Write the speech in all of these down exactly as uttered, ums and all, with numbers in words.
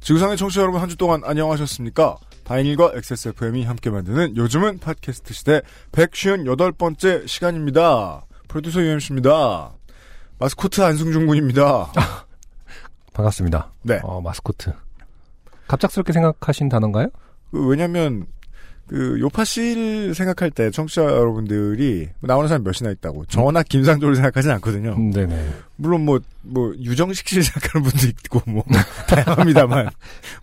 지구상의 청취자 여러분, 한 주 동안 안녕하셨습니까? 바이닐과 엑스에스에프엠이 함께 만드는 요즘은 팟캐스트 시대 백오십팔 번째 시간입니다. 프로듀서 유엠씨입니다. 마스코트 안승준 군입니다. 반갑습니다. 네. 어, 마스코트. 갑작스럽게 생각하신 단어인가요? 그, 왜냐면, 그, 요파씨를 생각할 때 청취자 여러분들이 나오는 사람이 몇이나 있다고. 저나 김상조를 생각하진 않거든요. 음, 네네. 물론 뭐, 뭐, 유정식 씨를 생각하는 분도 있고, 뭐, 다양합니다만,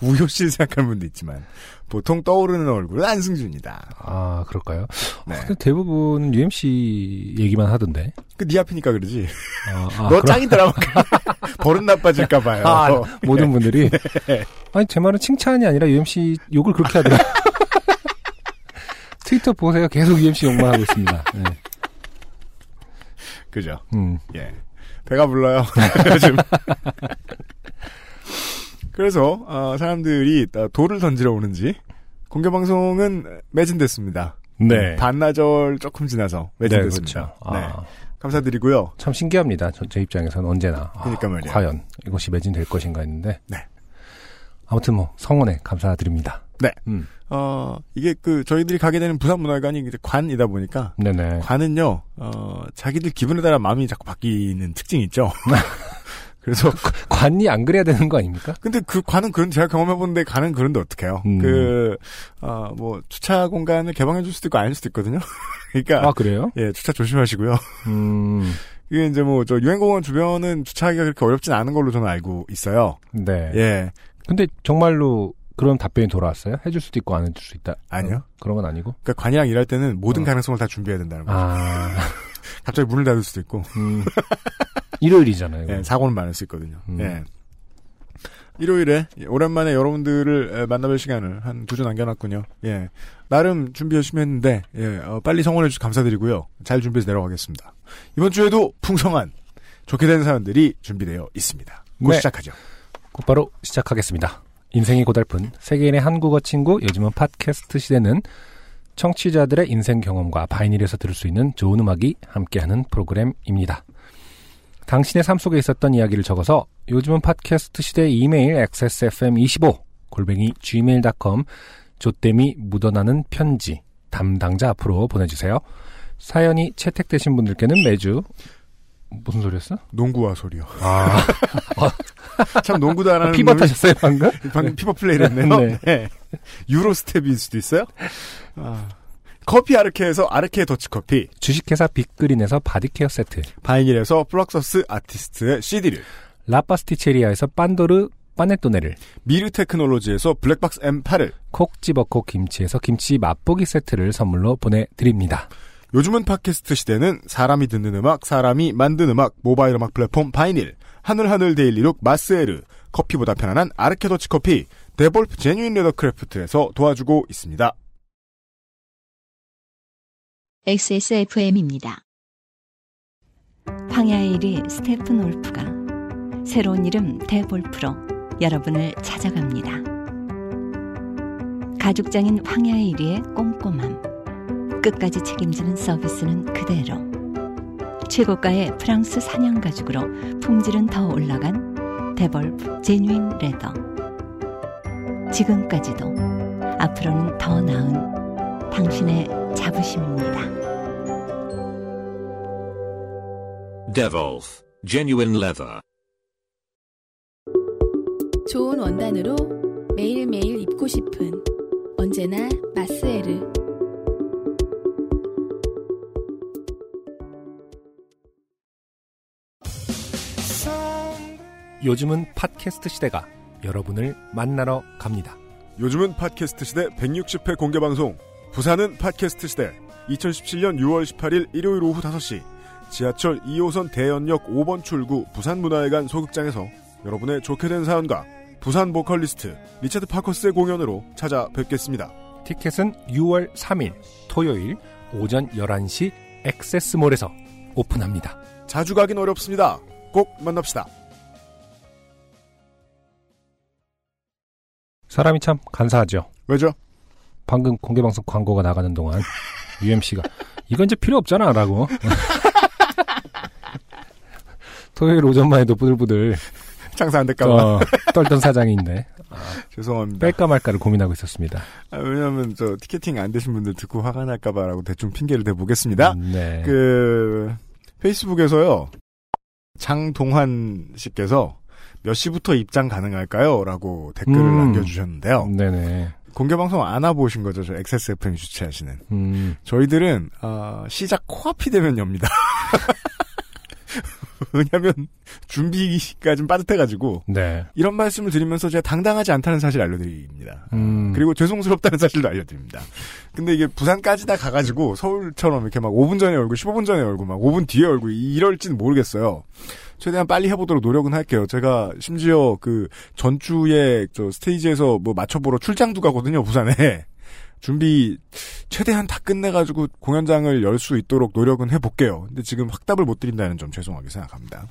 우효 씨를 생각하는 분도 있지만, 보통 떠오르는 얼굴은 안승준이다. 아, 그럴까요? 네. 아, 근데 대부분 유엠씨 얘기만 하던데. 그, 니 앞이니까 그러지. 아, 아, 너 그럼... 짱이더라고. 버릇 나빠질까봐요. 아, 어. 모든 분들이. 네. 아니, 제 말은 칭찬이 아니라 유엠씨 욕을 그렇게 하더라고요. 트위터 보세요. 계속 유엠씨 욕만 하고 있습니다. 네. 그죠. 음. 예. 배가 불러요. 요즘. 그래서 어, 사람들이 돌을 던지러 오는지 공개방송은 매진됐습니다. 네. 반나절 조금 지나서 매진됐습니다. 네, 그렇죠. 네. 아. 감사드리고요. 참 신기합니다. 저, 제 입장에서는 언제나. 그러니까 말이에요. 아, 과연 이것이 매진될 것인가 했는데. 네. 아무튼 뭐 성원에 감사드립니다. 네. 음. 어, 이게 그 저희들이 가게 되는 부산문화회관이 이제 관이다 보니까. 네네. 관은요, 어, 자기들 기분에 따라 마음이 자꾸 바뀌는 특징이 있죠. 그래서 관이 안 그래야 되는 거 아닙니까? 근데 그 관은 그런, 제가 경험해본데 관은 그런데 어떡해요? 음. 그, 아, 뭐, 주차 공간을 개방해줄 수도 있고 아닐 수도 있거든요? 그러니까. 아, 그래요? 예, 주차 조심하시고요. 음. 이게 이제 뭐, 저 유행공원 주변은 주차하기가 그렇게 어렵진 않은 걸로 저는 알고 있어요. 네. 예. 근데 정말로 그런 답변이 돌아왔어요? 해줄 수도 있고 안 해줄 수도 있다? 아니요. 그런 건 아니고? 그러니까 관이랑 일할 때는 모든 어. 가능성을 다 준비해야 된다는 거죠. 아. 갑자기 문을 닫을 수도 있고. 음. 일요일이잖아요. 예, 사고는 많을 수 있거든요. 음. 예. 일요일에 오랜만에 여러분들을 만나뵐 시간을 한 두 주 남겨놨군요. 예. 나름 준비 열심히 했는데, 예, 어, 빨리 성원해 주셔서 감사드리고요. 잘 준비해서 내려가겠습니다. 이번 주에도 풍성한 좋게 된 사연들이 준비되어 있습니다. 곧 네. 시작하죠. 곧바로 시작하겠습니다. 인생이 고달픈 세계인의 한국어 친구, 요즘은 팟캐스트 시대는 청취자들의 인생 경험과 바이닐에서 들을 수 있는 좋은 음악이 함께하는 프로그램입니다. 당신의 삶 속에 있었던 이야기를 적어서 요즘은 팟캐스트 시대 이메일 엑스에스에프엠 이십오 골뱅이 지메일 닷컴 조땜이 묻어나는 편지 담당자 앞으로 보내주세요. 사연이 채택되신 분들께는 매주 무슨 소리였어? 농구와 소리요. 아. 참 농구도 안 하는. 아, 피벗하셨어요 방금? 방금 피벗 플레이를 했네요. 네. 네. 유로스텝일 수도 있어요? 아. 커피 아르케에서 아르케 더치커피, 주식회사 빅그린에서 바디케어 세트, 바이닐에서 플럭서스 아티스트의 씨디를, 라파스티체리아에서 판도르 파네토네를, 미르테크놀로지에서 블랙박스 엠 에잇을, 콕 집어콕 김치에서 김치 맛보기 세트를 선물로 보내드립니다. 요즘은 팟캐스트 시대는 사람이 듣는 음악, 사람이 만든 음악, 모바일 음악 플랫폼 바이닐, 하늘하늘 데일리룩 마스에르, 커피보다 편안한 아르케 더치커피, 데볼프 제뉴인 레더 크래프트에서 도와주고 있습니다. 엑스에스에프엠입니다. 황야의 일 위 스테픈 올프가 새로운 이름 데볼프로 여러분을 찾아갑니다. 가죽장인 황야의 일 위의 꼼꼼함, 끝까지 책임지는 서비스는 그대로, 최고가의 프랑스 사냥 가죽으로 품질은 더 올라간 데볼프 제뉴인 레더. 지금까지도, 앞으로는 더 나은 당신의 자부심입니다. Devolve genuine leather. 좋은 원단으로 매일매일 입고 싶은, 언제나 마스에르. 요즘은 팟캐스트 시대가 여러분을 만나러 갑니다. 요즘은 팟캐스트 시대 백육십 회 공개방송, 부산은 팟캐스트 시대, 이천십칠 년 유월 십팔 일 일요일 오후 다섯 시 지하철 이 호선 대연역 오 번 출구 부산문화회관 소극장에서 여러분의 좋게 된 사연과 부산 보컬리스트 리차드 파커스의 공연으로 찾아뵙겠습니다. 티켓은 유월 삼일 토요일 오전 열한 시 엑세스몰에서 오픈합니다. 자주 가긴 어렵습니다. 꼭 만납시다. 사람이 참 간사하죠. 왜죠? 방금 공개방송 광고가 나가는 동안 유엠씨가 이건 이제 필요 없잖아 라고 토요일 오전만 해도 부들부들 장사 안 될까 봐 어, 떨던 사장인데 아, 죄송합니다. 뺄까 말까를 고민하고 있었습니다. 아, 왜냐하면 저 티켓팅 안 되신 분들 듣고 화가 날까 봐라고 대충 핑계를 대보겠습니다. 음, 네. 그 페이스북에서요 장동환 씨께서 몇 시부터 입장 가능할까요? 라고 댓글을 음. 남겨주셨는데요. 네네. 공개방송 안 와보신 거죠? 저 엑스에스에프엠이 주최하시는. 음. 저희들은 어, 시작 코앞이 되면 엽니다. 왜냐면 준비가 좀 빠듯해가지고 네. 이런 말씀을 드리면서 제가 당당하지 않다는 사실을 알려드립니다. 음. 그리고 죄송스럽다는 사실도 알려드립니다. 근데 이게 부산까지 다 가가지고 서울처럼 이렇게 막 오 분 전에 열고 십오 분 전에 열고 막 오 분 뒤에 열고 이럴지는 모르겠어요. 최대한 빨리 해보도록 노력은 할게요. 제가 심지어 그 전주에 저 스테이지에서 뭐 맞춰보러 출장도 가거든요. 부산에. 준비 최대한 다 끝내가지고 공연장을 열 수 있도록 노력은 해볼게요. 근데 지금 확답을 못 드린다는 점 죄송하게 생각합니다.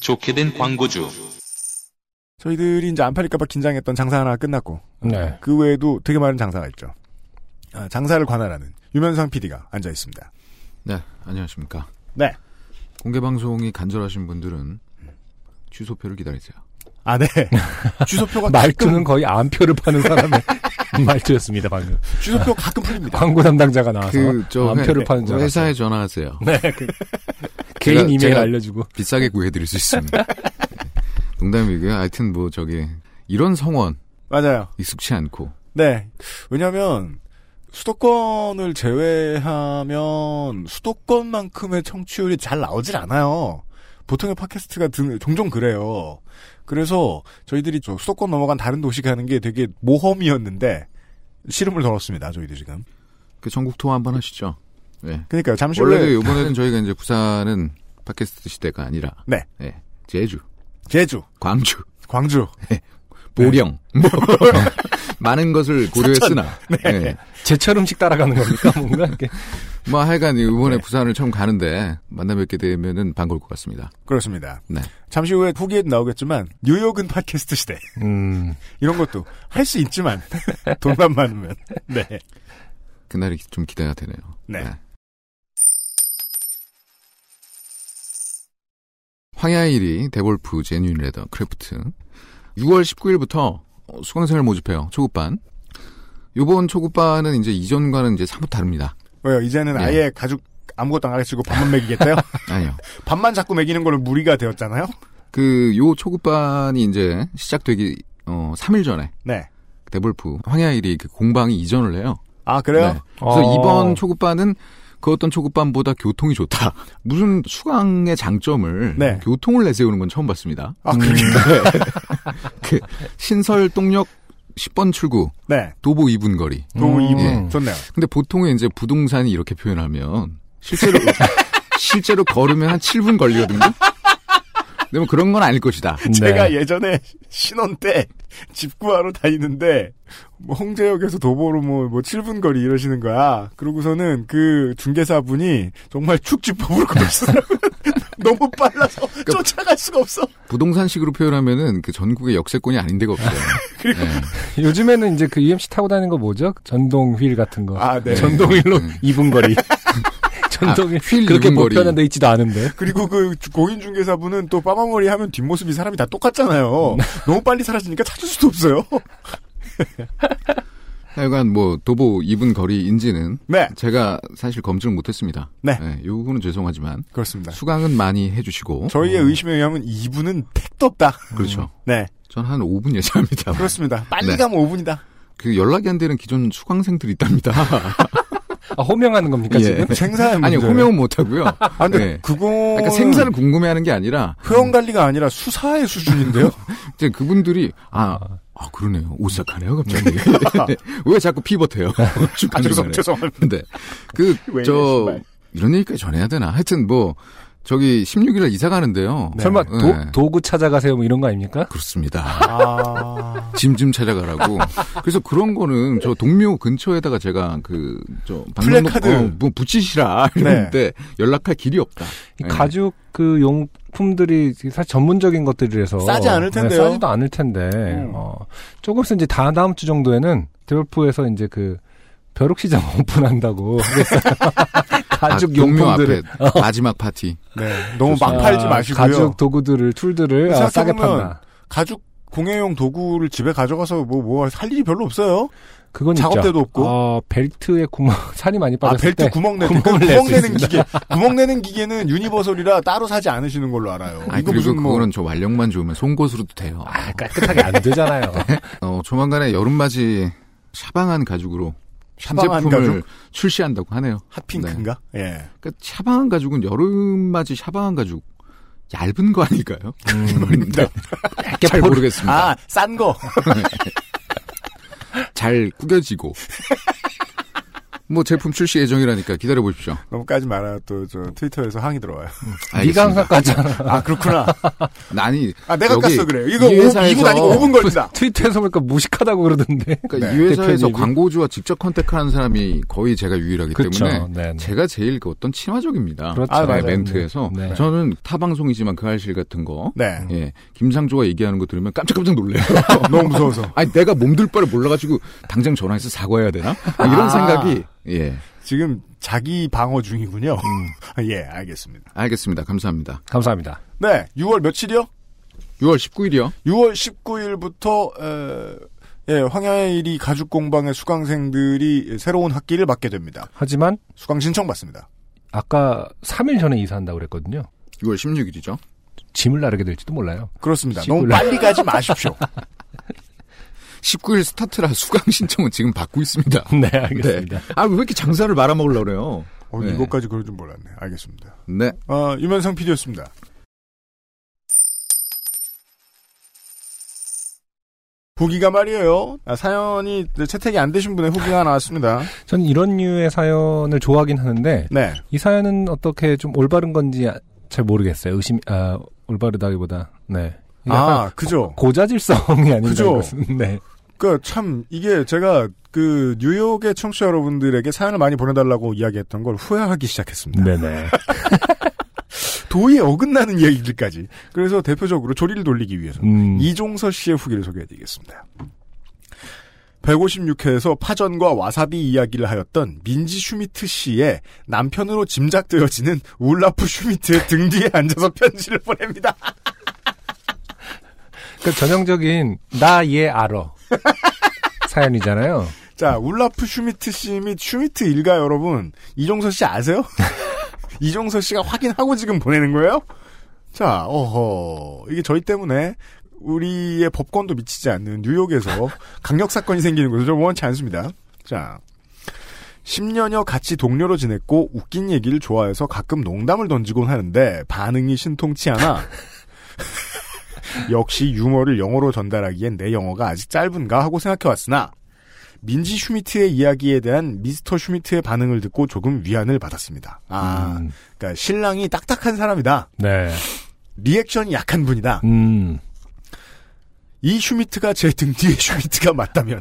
좋게 된 광고주. 저희들이 이제 안 팔릴까봐 긴장했던 장사 하나 끝났고 네. 그 외에도 되게 많은 장사가 있죠. 아, 장사를 관할하는 유면상 피디가 앉아있습니다. 네. 안녕하십니까. 네. 공개방송이 간절하신 분들은 취소표를 기다리세요. 아, 네. 취소표가 말투는 가끔... 거의 암표를 파는 사람의 말투였습니다, 방금. 취소표 가끔 풀립니다. 광고 담당자가 나와서 그 저 암표를 회, 파는 자. 회사에 전화하세요. 네. 그 개인 이메일 알려주고. 비싸게 구해드릴 수 있습니다. 농담이고요. 하여튼 뭐 저기 이런 성원. 맞아요. 익숙치 않고. 네. 왜냐하면 수도권을 제외하면 수도권만큼의 청취율이 잘 나오질 않아요. 보통의 팟캐스트가 등, 종종 그래요. 그래서 저희들이 저 수도권 넘어간 다른 도시 가는 게 되게 모험이었는데 시름을 덜었습니다. 저희들 지금. 그 전국 투어 한번 하시죠. 네. 그러니까요. 잠시 후에 원래 이번에는 저희가 이제 부산은 팟캐스트 시대가 아니라 네. 네. 제주. 제주. 광주. 광주. 네. 보령. 네. 뭐. 많은 것을 고려했으나. 네. 네. 제철 음식 따라가는 겁니까? 뭔가 이렇게. 뭐 하여간 이번에 네. 부산을 처음 가는데 만나 뵙게 되면은 반가울 것 같습니다. 그렇습니다. 네. 잠시 후에 후기에도 나오겠지만 뉴욕은 팟캐스트 시대. 음. 이런 것도 할 수 있지만 돈만 많으면. 네. 그날이 좀 기대가 되네요. 네. 네. 황야일이 데볼프 제뉴인 레더 크래프트 유월 십구일부터 수강생을 모집해요. 초급반. 요번 초급반은 이제 이전과는 이제 사뭇 다릅니다. 왜요? 이제는 예. 아예 가죽 아무것도 안 가르치고 밥만 먹이겠대요? 아니요. 밥만 자꾸 먹이는 거는 무리가 되었잖아요? 그, 요 초급반이 이제 시작되기, 어, 삼 일 전에. 네. 데볼프, 황야일이 그 공방이 이전을 해요. 아, 그래요? 네. 그래서 어... 이번 초급반은 그 어떤 초급반보다 교통이 좋다. 무슨 수강의 장점을 네. 교통을 내세우는 건 처음 봤습니다. 아, 음. 그 신설 동력 십 번 출구. 네. 도보 이 분 거리. 도보 음. 이 분. 예. 좋네요. 근데 보통은 이제 부동산이 이렇게 표현하면 실제로 실제로 걸으면 한 칠 분 걸리거든요. 근데 뭐 그런 건 아닐 것이다. 네. 제가 예전에 신혼 때 집 구하러 다니는데 뭐 홍제역에서 도보로 뭐, 뭐 칠 분 거리 이러시는 거야. 그러고서는 그 중개사분이 정말 축지법으로 걸으시더라고요. 너무 빨라서 그러니까 쫓아갈 수가 없어. 부동산식으로 표현하면은 그 전국의 역세권이 아닌 데가 없어요. 그리고 네. 요즘에는 이제 그 유엠씨 타고 다니는 거 뭐죠? 전동 휠 같은 거. 아, 네. 전동 휠로 네. 이 분 거리. 전동이 아, 휠 그렇게 보편화돼 있지도 않은데. 그리고 그 공인중개사분은 또 빠마머리 하면 뒷모습이 사람이 다 똑같잖아요. 너무 빨리 사라지니까 찾을 수도 없어요. 하여간 뭐 도보 이 분 거리인지는 네. 제가 사실 검증을 못했습니다. 네, 네 요거는 죄송하지만 그렇습니다. 수강은 많이 해주시고 저희의 음. 의심에 의하면 이 분은 택도 없다. 그렇죠. 음. 네, 전 한 오 분 예상합니다. 그렇습니다. 빨리 네. 가면 오 분이다. 그 연락이 안 되는 기존 수강생들이 있답니다. 아, 호명하는 겁니까, 예. 지금? 생산 아니, 호명은 못하고요. 아, 근데 네. 그거. 그러니까 생산을 궁금해하는 게 아니라. 회원관리가 아니라 수사의 수준인데요? 이제 그분들이, 아, 아, 그러네요. 오싹하네요, 갑자기. 왜 자꾸 피벗해요? 아, 죄송, 죄송합니다. 네. 그, 저, 이런 얘기까지 전해야 되나? 하여튼 뭐, 저기 십육일에 이사 가는데요. 네. 설마 도, 네. 도구 찾아가세요 뭐 이런 거 아닙니까? 그렇습니다. 아. 짐 좀 찾아가라고. 그래서 그런 거는 저 동묘 근처에다가 제가 그 저 플래카드 어, 뭐 붙이시라 이랬는데 네. 연락할 길이 없다. 이 네. 가죽 그 용품들이 사실 전문적인 것들이라서 싸지 않을 텐데요. 네, 싸지도 않을 텐데 음. 어, 조금씩 이제 다 다음 주 정도에는 데볼프에서 이제 그 벼룩시장 오픈한다고 하겠어요. 가죽 아, 용품들의 어. 마지막 파티. 네, 너무 막 팔지 마시고요. 가죽 도구들을, 툴들을 아, 싸게 판다. 가죽 공예용 도구를 집에 가져가서 뭐 뭐 할 일이 별로 없어요. 그건 작업대도 없고. 어, 벨트에 구멍 산이 많이 빠졌을 아, 벨트 때 구멍 내는 구멍, 구멍, 구멍 내는 기계. 구멍 내는 기계는 유니버설이라 따로 사지 않으시는 걸로 알아요. 아, 이거 무슨 뭐... 그거는 저 완력만 좋으면 송곳으로도 돼요. 아, 깔끔하게 안 되잖아요. 어, 조만간에 여름맞이 샤방한 가죽으로 신제품을 가죽? 출시한다고 하네요. 핫핑크인가? 네. 예. 그러니까 샤방한 가죽은 여름맞이 샤방한 가죽 얇은 거 아닐까요? 음, 네. 잘 모르겠습니다. 아, 싼 거. 잘 구겨지고. 뭐 제품 출시 예정이라니까 기다려 보십시오. 너무 까지 말아요. 또 저 트위터에서 항의 들어와요. 네가 항상 깠잖아. 아 그렇구나. 아니 아 내가 깠어 그래. 이거 이분 아니고 오 분 걸린다. 트위터에서 보니까 무식하다고 그러던데. 그러니까 네. 이 회사에서 광고주와 직접 컨택하는 사람이 거의 제가 유일하기 그렇죠. 때문에 네네. 제가 제일 그 어떤 친화적입니다. 그렇죠. 아, 네. 멘트에서 네. 저는 타 방송이지만 그 알실 같은 거. 네. 예. 김상조가 얘기하는 거 들으면 깜짝깜짝 놀래요. 너무 무서워서. 아니 내가 몸둘 바를 몰라가지고 당장 전화해서 사과해야 되나? 아, 이런 아. 생각이. 예. 지금 자기 방어 중이군요. 음. 예, 알겠습니다. 알겠습니다. 감사합니다. 감사합니다. 네, 유월 며칠이요? 유월 십구일이요. 유월 십구일부터 에, 예, 황야일이 가죽 공방의 수강생들이 새로운 학기를 맞게 됩니다. 하지만 수강 신청 받습니다. 아까 삼 일 전에 이사한다고 그랬거든요. 유월 십육일이죠. 짐을 나르게 될지도 몰라요. 그렇습니다. 너무 빨리 가지 마십시오. 십구일 스타트라 수강 신청은 지금 받고 있습니다. 네, 알겠습니다. 네. 아, 왜 이렇게 장사를 말아먹으려고 그래요? 어, 네. 이것까지 그럴 줄 몰랐네. 알겠습니다. 네. 어, 유면상 피디였습니다. 후기가 말이에요. 아, 사연이 채택이 안 되신 분의 후기가 나왔습니다. 전 이런 류의 사연을 좋아하긴 하는데, 네. 이 사연은 어떻게 좀 올바른 건지 잘 모르겠어요. 의심, 아, 올바르다기보다, 네. 아, 그죠. 고자질성이 아닌가. 그죠. 네. 그, 참, 이게 제가 그, 뉴욕의 청취자 여러분들에게 사연을 많이 보내달라고 이야기했던 걸 후회하기 시작했습니다. 네네. 도의에 어긋나는 얘기들까지. 그래서 대표적으로 조리를 돌리기 위해서 음. 이종서 씨의 후기를 소개해드리겠습니다. 백오십육 회에서 파전과 와사비 이야기를 하였던 민지 슈미트 씨의 남편으로 짐작되어지는 울라프 슈미트의 등 뒤에 앉아서 편지를 보냅니다. 그 전형적인 나 얘 알어 사연이잖아요. 자, 울라프 슈미트 씨 및 슈미트 일가 여러분, 이종서 씨 아세요? 이종서 씨가 확인하고 지금 보내는 거예요? 자, 어허, 이게 저희 때문에 우리의 법권도 미치지 않는 뉴욕에서 강력 사건이 생기는 것을 좀 원치 않습니다. 자, 십 년여 같이 동료로 지냈고 웃긴 얘기를 좋아해서 가끔 농담을 던지곤 하는데 반응이 신통치 않아. 역시 유머를 영어로 전달하기엔 내 영어가 아직 짧은가 하고 생각해왔으나 민지 슈미트의 이야기에 대한 미스터 슈미트의 반응을 듣고 조금 위안을 받았습니다. 아, 음. 그러니까 신랑이 딱딱한 사람이다. 네. 리액션이 약한 분이다. 음. 이 슈미트가 제 등 뒤에 슈미트가 맞다면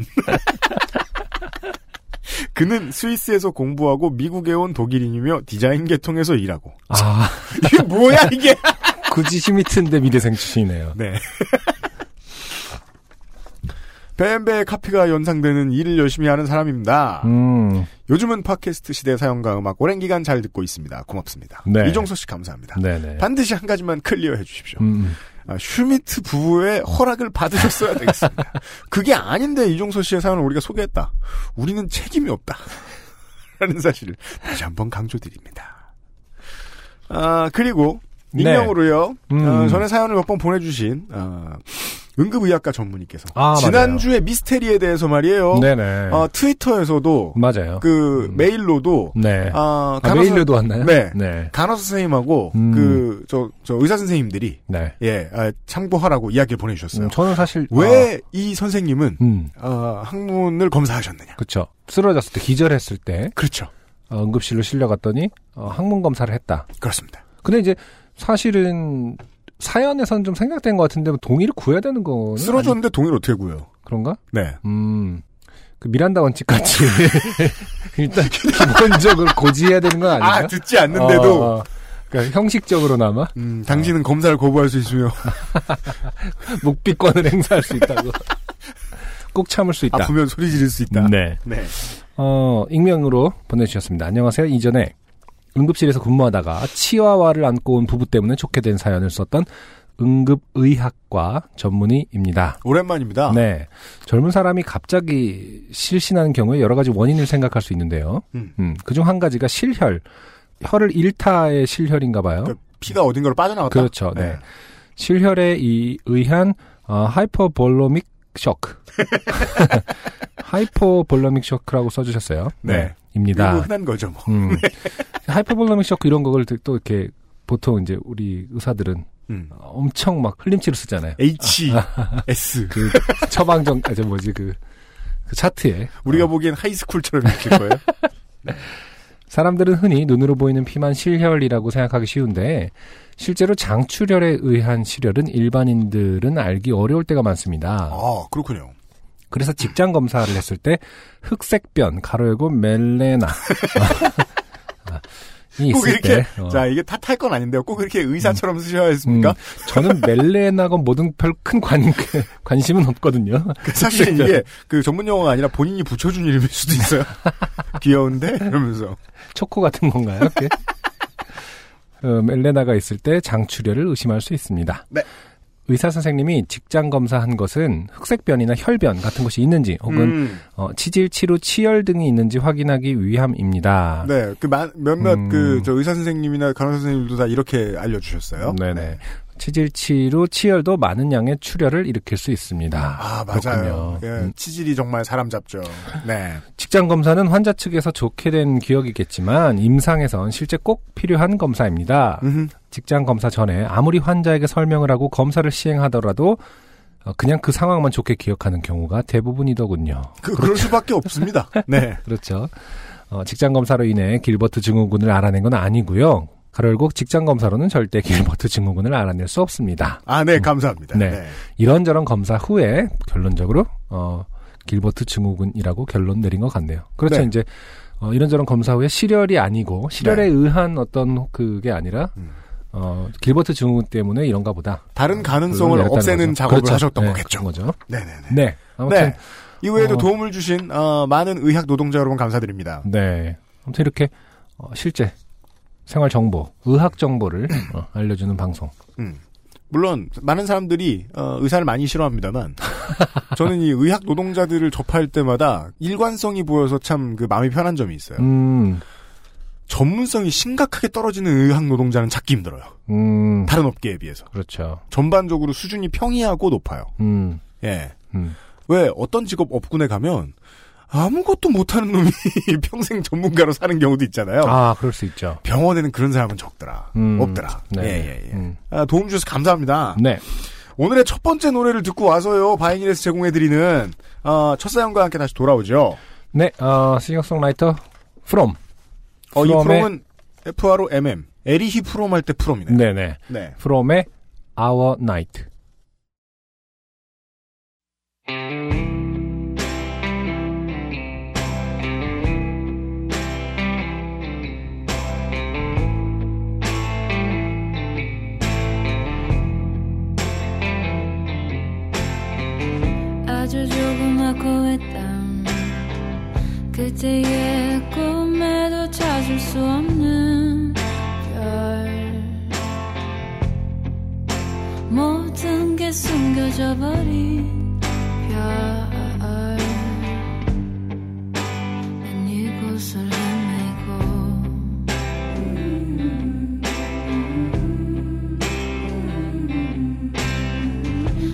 그는 스위스에서 공부하고 미국에 온 독일인이며 디자인 계통에서 일하고. 아. 이게 뭐야 이게. 굳이 슈미트인데 미대생 출신이네요. 네. 베앤베의 카피가 연상되는 일을 열심히 하는 사람입니다. 음. 요즘은 팟캐스트 시대 사연과 음악 오랜 기간 잘 듣고 있습니다. 고맙습니다. 네. 이종서 씨 감사합니다. 네네. 반드시 한 가지만 클리어해 주십시오. 음. 아, 슈미트 부부의 허락을 받으셨어야 되겠습니다. 그게 아닌데 이종서 씨의 사연을 우리가 소개했다. 우리는 책임이 없다. 라는 사실을 다시 한번 강조드립니다. 아, 그리고 익명으로요. 네. 음. 어, 전에 사연을 몇 번 보내주신 어, 응급의학과 전문의께서 아, 지난주에 미스테리에 대해서 말이에요. 네네. 어, 트위터에서도 맞아요. 그 음. 메일로도 네. 어, 아, 메일로도 왔나요? 네. 네. 간호사 선생님하고 음. 그 저 저 의사 선생님들이 네. 예 아, 참고하라고 이야기를 보내주셨어요. 음, 저는 사실 왜 이 어. 선생님은 음. 어, 항문을 검사하셨느냐? 그렇죠. 쓰러졌을 때 기절했을 때 그렇죠. 어, 응급실로 실려갔더니 어, 항문 검사를 했다. 그렇습니다. 근데 이제 사실은 사연에선 좀 생략된 것 같은데 동의를 구해야 되는 거는 쓰러졌는데 아니... 동의를 어떻게 구해요? 그런가? 네. 음. 그 미란다 원칙같이 일단 기본적으로 고지해야 되는 건 아닌가? 아, 듣지 않는데도 어, 어. 그러니까 형식적으로나마 음, 당신은 어. 검사를 거부할 수 있으며 묵비권을 행사할 수 있다고. 꼭 참을 수 있다. 아프면 소리 지를 수 있다. 네. 네. 어, 익명으로 보내주셨습니다. 안녕하세요. 이전에 응급실에서 근무하다가 치와와를 안고 온 부부 때문에 좋게 된 사연을 썼던 응급의학과 전문의입니다. 오랜만입니다. 네. 젊은 사람이 갑자기 실신하는 경우에 여러 가지 원인을 생각할 수 있는데요. 음. 음, 그중 한 가지가 실혈. 혈을 잃다의 실혈인가 봐요. 그러니까 피가 어딘가로 빠져나왔다. 그렇죠. 네. 네. 실혈에 의한 어, 하이퍼볼로믹 쇼크. 하이퍼볼러믹 쇼크라고 써주셨어요. 네. 입니다. 너무 흔한 거죠, 뭐. 음. 하이퍼볼러믹 쇼크 이런 거를 또 이렇게 보통 이제 우리 의사들은 음. 엄청 막 흘림치로 쓰잖아요. H, 아, S. 그 처방전, 아, 저 뭐지, 그, 그 차트에. 우리가 어. 보기엔 하이스쿨처럼 읽힐 거예요. 네. 사람들은 흔히 눈으로 보이는 피만 실혈이라고 생각하기 쉬운데 실제로 장출혈에 의한 실혈은 일반인들은 알기 어려울 때가 많습니다. 아, 그렇군요. 그래서 직장 검사를 했을 때 흑색변, 가로열고 멜레나 이 있을 꼭 이렇게, 때, 어. 자, 이게 탓할 건 아닌데요. 꼭 이렇게 의사처럼 음, 쓰셔야 했습니까? 음, 저는 멜레나건 뭐든 별 큰 관, 관심은 없거든요. 사실 이게 그 전문 용어가 아니라 본인이 붙여준 이름일 수도 있어요. 귀여운데? 이러면서. 초코 같은 건가요? 이렇게? 어, 멜레나가 있을 때 장출혈을 의심할 수 있습니다. 네. 의사 선생님이 직장 검사한 것은 흑색변이나 혈변 같은 것이 있는지 혹은 음. 어, 치질, 치루, 치열 등이 있는지 확인하기 위함입니다. 네, 그 마, 몇몇 음. 그 저 의사 선생님이나 간호사 선생님도 다 이렇게 알려주셨어요. 네네. 네. 치질, 치루, 치열도 많은 양의 출혈을 일으킬 수 있습니다. 아, 맞아요. 예, 치질이 정말 사람 잡죠. 네. 직장 검사는 환자 측에서 좋게 된 기억이겠지만 임상에선 실제 꼭 필요한 검사입니다. 음흠. 직장 검사 전에 아무리 환자에게 설명을 하고 검사를 시행하더라도 그냥 그 상황만 좋게 기억하는 경우가 대부분이더군요. 그, 그렇죠. 그럴 수밖에 없습니다. 네. 그렇죠. 어, 직장 검사로 인해 길버트 증후군을 알아낸 건 아니고요. 결국 직장 검사로는 절대 길버트 증후군을 알아낼 수 없습니다. 아, 네, 감사합니다. 네, 네. 이런저런 검사 후에 결론적으로 어, 길버트 증후군이라고 결론 내린 것 같네요. 그렇죠, 네. 이제 어, 이런저런 검사 후에 실혈이 아니고 실혈에 네. 의한 어떤 그게 아니라 음. 어, 길버트 증후군 때문에 이런가 보다. 다른 가능성을 없애는 거죠. 작업을 그렇죠. 하셨던 네, 거겠죠. 거죠. 네, 네, 네. 네, 아무튼 네. 이외에도 어, 도움을 주신 어, 많은 의학 노동자 여러분 감사드립니다. 네, 아무튼 이렇게 어, 실제. 생활 정보, 의학 정보를 어, 알려주는 방송. 음. 물론 많은 사람들이 어, 의사를 많이 싫어합니다만 저는 이 의학 노동자들을 접할 때마다 일관성이 보여서 참 그 마음이 편한 점이 있어요. 음. 전문성이 심각하게 떨어지는 의학 노동자는 찾기 힘들어요. 음. 다른 업계에 비해서. 그렇죠. 전반적으로 수준이 평이하고 높아요. 음. 예. 음. 왜 어떤 직업 업군에 가면 아무것도 못하는 놈이 평생 전문가로 사는 경우도 있잖아요. 아, 그럴 수 있죠. 병원에는 그런 사람은 적더라. 음, 없더라. 네. 예, 예, 예. 음. 아, 도움 주셔서 감사합니다. 네. 오늘의 첫 번째 노래를 듣고 와서요. 바이닐에서 제공해드리는 어, 첫 사연과 함께 다시 돌아오죠. 네. 어, 싱어송라이터 From. 어, 이 From은 에프 알 오 엠 엠. 에리히 From 할 때 From이네요. 네네. 네. From의 Our Night. 아주 조그맣고 했던 그때의 꿈에도 찾을 수 없는 별 모든 게 숨겨져 버린 별 난 이곳을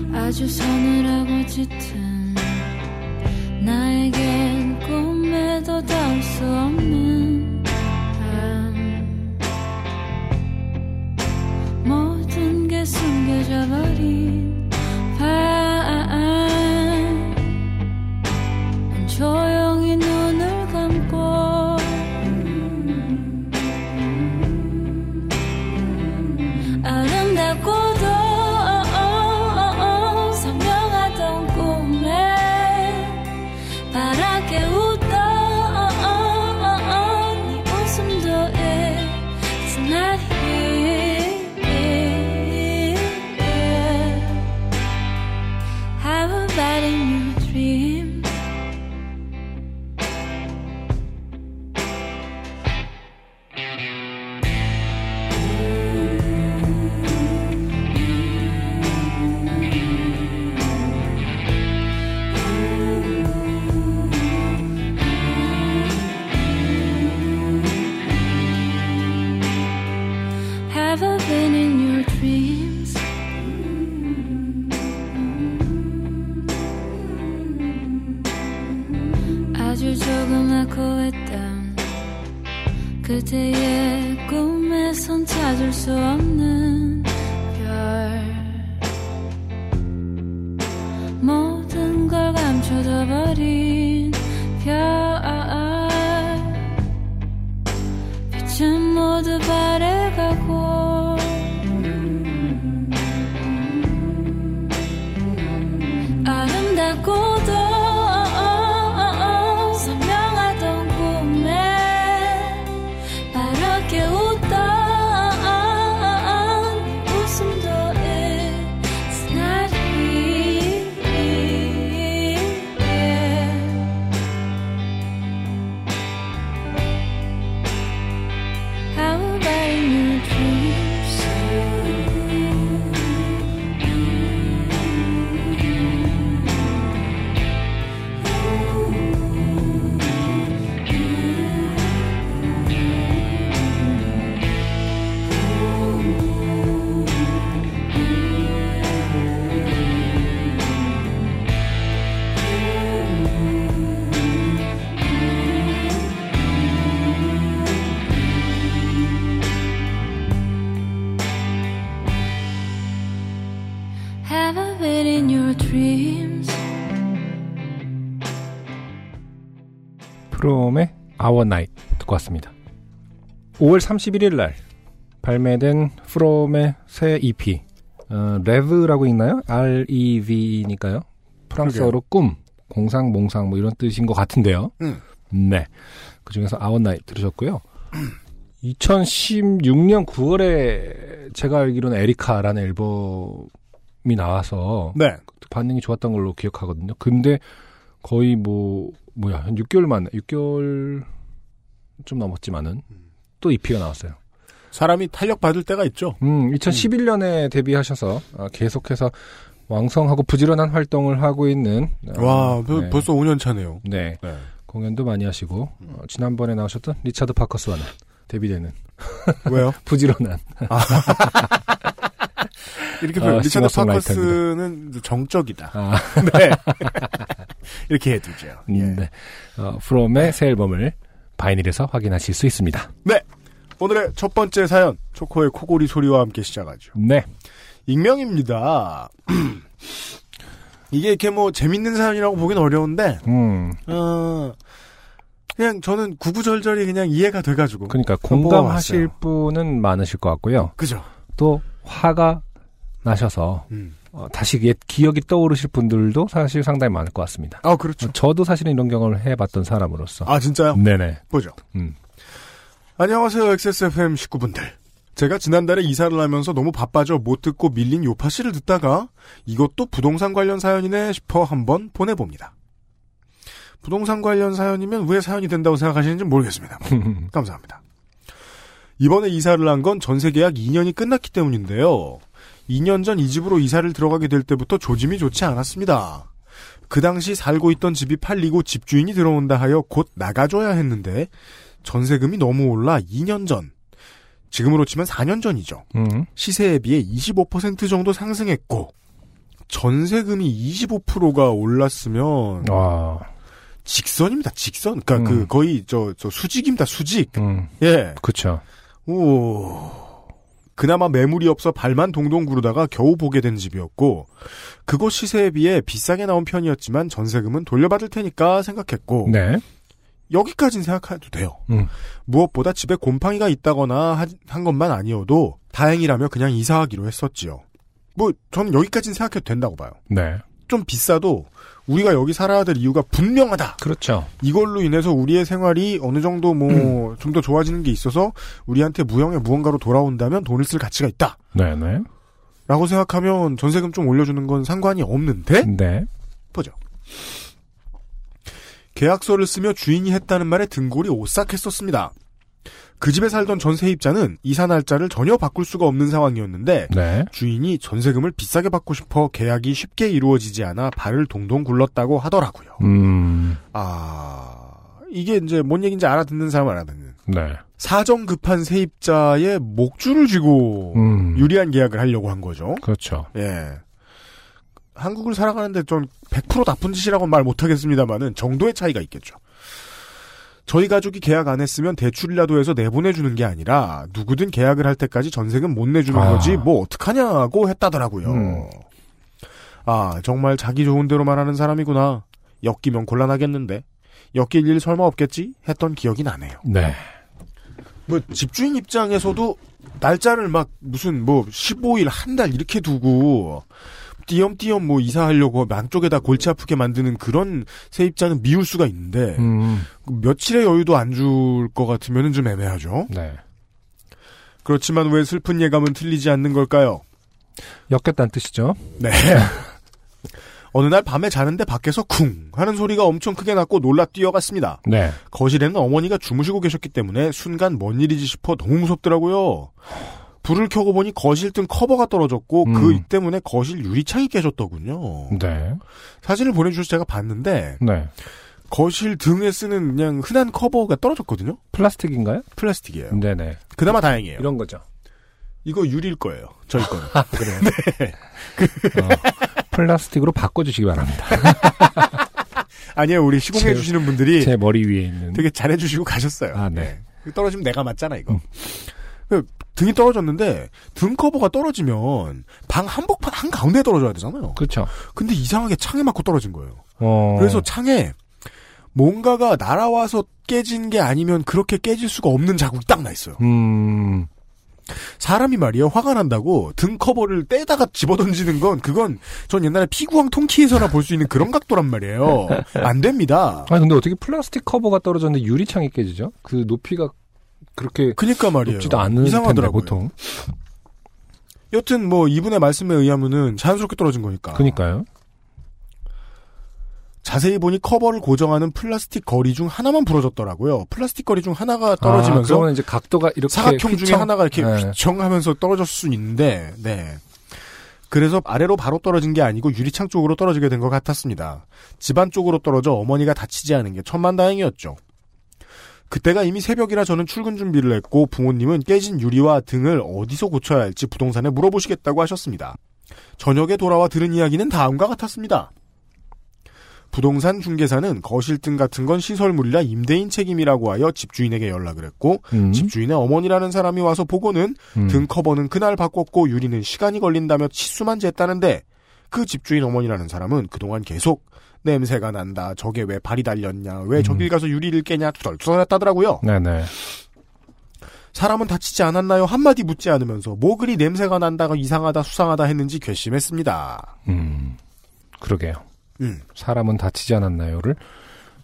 헤매고 아주 서늘하고 짙은 나에겐 꿈에도 닿을 수 없는 밤 모든 게 숨겨져 버린 밤 환하게 웃어 네 웃음도 It's not here. How about in your dream? 그대의 꿈에선 찾을 수 없는 별 모든 걸 감춰둬버린 별 빛은 모두 바래가고 아름답고도 프롬의 Our Night 듣고 왔습니다. 오월 삼십일일 날 발매된 프롬의 새 이피 어, 레브라고 읽나요? 알 이 브이니까요. 프랑스어로 그러게요. 꿈, 공상, 몽상 뭐 이런 뜻인 것 같은데요. 음. 네, 그중에서 Our Night 들으셨고요. 이천십육년 구월에 제가 알기로는 에리카라는 앨범이 나와서 네. 반응이 좋았던 걸로 기억하거든요. 근데 거의 뭐 뭐야 한 육 개월 만에 육 개월 좀 넘었지만은 또 이피가 나왔어요. 사람이 탄력 받을 때가 있죠. 음, 이천십일년에 음. 데뷔하셔서 계속해서 왕성하고 부지런한 활동을 하고 있는 와, 어, 네. 벌써 오 년 차네요. 네, 네. 공연도 많이 하시고 음. 어, 지난번에 나오셨던 리차드 파커스와는 데뷔되는 왜요? 부지런한. 아. 이렇게 보면 어, 리차드 파커스는 정적이다. 아. 네. 이렇게 해두죠. 예. 네. 어, 프롬의 새 앨범을 바이닐에서 확인하실 수 있습니다. 네. 오늘의 첫 번째 사연. 초코의 코골이 소리와 함께 시작하죠. 네. 익명입니다. 이게 이렇게 뭐 재밌는 사연이라고 보긴 어려운데 음. 어, 그냥 저는 구구절절이 그냥 이해가 돼가지고 그러니까 공감하실 분은 많으실 것 같고요. 그죠. 또 화가 나셔서 음. 어, 다시 옛 기억이 떠오르실 분들도 사실 상당히 많을 것 같습니다. 아 그렇죠. 어, 저도 사실은 이런 경험을 해봤던 사람으로서. 아 진짜요? 네네. 보죠. 음. 안녕하세요 엑스에스에프엠 식구분들. 제가 지난달에 이사를 하면서 너무 바빠져 못 듣고 밀린 요파씨를 듣다가 이것도 부동산 관련 사연이네 싶어 한번 보내봅니다. 부동산 관련 사연이면 왜 사연이 된다고 생각하시는지 모르겠습니다. 감사합니다. 이번에 이사를 한 건 전세 계약 이 년이 끝났기 때문인데요. 이 년 전 이 집으로 이사를 들어가게 될 때부터 조짐이 좋지 않았습니다. 그 당시 살고 있던 집이 팔리고 집주인이 들어온다 하여 곧 나가줘야 했는데 전세금이 너무 올라 이 년 전, 지금으로 치면 사 년 전이죠. 음. 시세에 비해 이십오 퍼센트 정도 상승했고 전세금이 이십오 퍼센트가 올랐으면 와. 직선입니다. 직선. 그러니까 음. 그 거의 저, 저 수직입니다. 수직. 음. 예. 그렇죠. 오. 그나마 매물이 없어 발만 동동 구르다가 겨우 보게 된 집이었고 그곳 시세에 비해 비싸게 나온 편이었지만 전세금은 돌려받을 테니까 생각했고 네. 여기까지는 생각해도 돼요. 음. 무엇보다 집에 곰팡이가 있다거나 한 것만 아니어도 다행이라며 그냥 이사하기로 했었지요. 뭐 저는 여기까지는 생각해도 된다고 봐요. 네. 좀 비싸도 우리가 여기 살아야 될 이유가 분명하다. 그렇죠. 이걸로 인해서 우리의 생활이 어느 정도 뭐 좀 더 음. 좋아지는 게 있어서 우리한테 무형의 무언가로 돌아온다면 돈을 쓸 가치가 있다. 네네. 라고 생각하면 전세금 좀 올려주는 건 상관이 없는데? 네. 보죠. 계약서를 쓰며 주인이 했다는 말에 등골이 오싹했었습니다. 그 집에 살던 전세입자는 이사 날짜를 전혀 바꿀 수가 없는 상황이었는데 네. 주인이 전세금을 비싸게 받고 싶어 계약이 쉽게 이루어지지 않아 발을 동동 굴렀다고 하더라고요. 음. 아 이게 이제 뭔 얘기인지 알아듣는 사람은 알아듣는. 네. 사정 급한 세입자의 목줄을 쥐고 음. 유리한 계약을 하려고 한 거죠. 그렇죠. 예. 한국을 살아가는데 전 백 퍼센트 나쁜 짓이라고는 말 못하겠습니다만은 정도의 차이가 있겠죠. 저희 가족이 계약 안 했으면 대출이라도 해서 내보내주는 게 아니라 누구든 계약을 할 때까지 전세금 못 내주는 아. 거지 뭐 어떡하냐고 했다더라고요. 음. 아 정말 자기 좋은 대로 말하는 사람이구나. 엮이면 곤란하겠는데 엮일 일 설마 없겠지? 했던 기억이 나네요. 네. 뭐 집주인 입장에서도 날짜를 막 무슨 뭐 십오 일 한 달 이렇게 두고 띄엄띄엄 뭐 이사하려고 양쪽에다 골치 아프게 만드는 그런 세입자는 미울 수가 있는데 음. 며칠의 여유도 안 줄 것 같으면 좀 애매하죠. 네. 그렇지만 왜 슬픈 예감은 틀리지 않는 걸까요? 엮였다는 뜻이죠. 네. 어느 날 밤에 자는데 밖에서 쿵 하는 소리가 엄청 크게 났고 놀라 뛰어갔습니다. 네. 거실에는 어머니가 주무시고 계셨기 때문에 순간 뭔 일이지 싶어 너무 무섭더라고요. 불을 켜고 보니 거실 등 커버가 떨어졌고 음. 그 때문에 거실 유리창이 깨졌더군요. 네. 사진을 보내주셔서 제가 봤는데 네. 거실 등에 쓰는 그냥 흔한 커버가 떨어졌거든요. 플라스틱인가요? 플라스틱이에요. 네네. 그나마 다행이에요. 이런 거죠. 이거 유리일 거예요. 저희 거는. 그래요? 네. 어, 플라스틱으로 바꿔주시기 바랍니다. 아니에요. 우리 시공해 주시는 분들이 제 머리 위에 있는 되게 잘해주시고 가셨어요. 아, 네. 네. 떨어지면 내가 맞잖아 이거. 음. 등이 떨어졌는데 등 커버가 떨어지면 방 한복판 한가운데에 떨어져야 되잖아요. 그렇죠. 근데 이상하게 창에 맞고 떨어진 거예요. 어... 그래서 창에 뭔가가 날아와서 깨진 게 아니면 그렇게 깨질 수가 없는 자국이 딱 나 있어요. 음... 사람이 말이에요. 화가 난다고 등 커버를 떼다가 집어던지는 건 그건 전 옛날에 피구왕 통키에서나 볼 수 있는 그런 각도란 말이에요. 안 됩니다. 아니 근데 어떻게 플라스틱 커버가 떨어졌는데 유리창이 깨지죠? 그 높이가 그렇게 그니까 말이에요. 이상하더라고요. 보통. 여튼 뭐 이분의 말씀에 의하면은 자연스럽게 떨어진 거니까. 그니까요. 자세히 보니 커버를 고정하는 플라스틱 거리 중 하나만 부러졌더라고요. 플라스틱 거리 중 하나가 떨어지면서 아, 그러면 이제 각도가 이렇게 사각형 휘청? 중에 하나가 이렇게 네. 휘청하면서 떨어질 수 있는데, 네. 그래서 아래로 바로 떨어진 게 아니고 유리창 쪽으로 떨어지게 된 것 같았습니다. 집안 쪽으로 떨어져 어머니가 다치지 않은 게 천만다행이었죠. 그때가 이미 새벽이라 저는 출근 준비를 했고 부모님은 깨진 유리와 등을 어디서 고쳐야 할지 부동산에 물어보시겠다고 하셨습니다. 저녁에 돌아와 들은 이야기는 다음과 같았습니다. 부동산 중개사는 거실 등 같은 건 시설물이라 임대인 책임이라고 하여 집주인에게 연락을 했고 음. 집주인의 어머니라는 사람이 와서 보고는 음. 등 커버는 그날 바꿨고 유리는 시간이 걸린다며 치수만 쟀다는데 그 집주인 어머니라는 사람은 그동안 계속 냄새가 난다. 저게 왜 발이 달렸냐. 왜 저길 가서 유리를 깨냐. 투덜투덜 했다더라고요. 네네. 사람은 다치지 않았나요? 한마디 묻지 않으면서 뭐 그리 냄새가 난다가 이상하다 수상하다 했는지 괘씸했습니다. 음, 그러게요. 음. 사람은 다치지 않았나요?를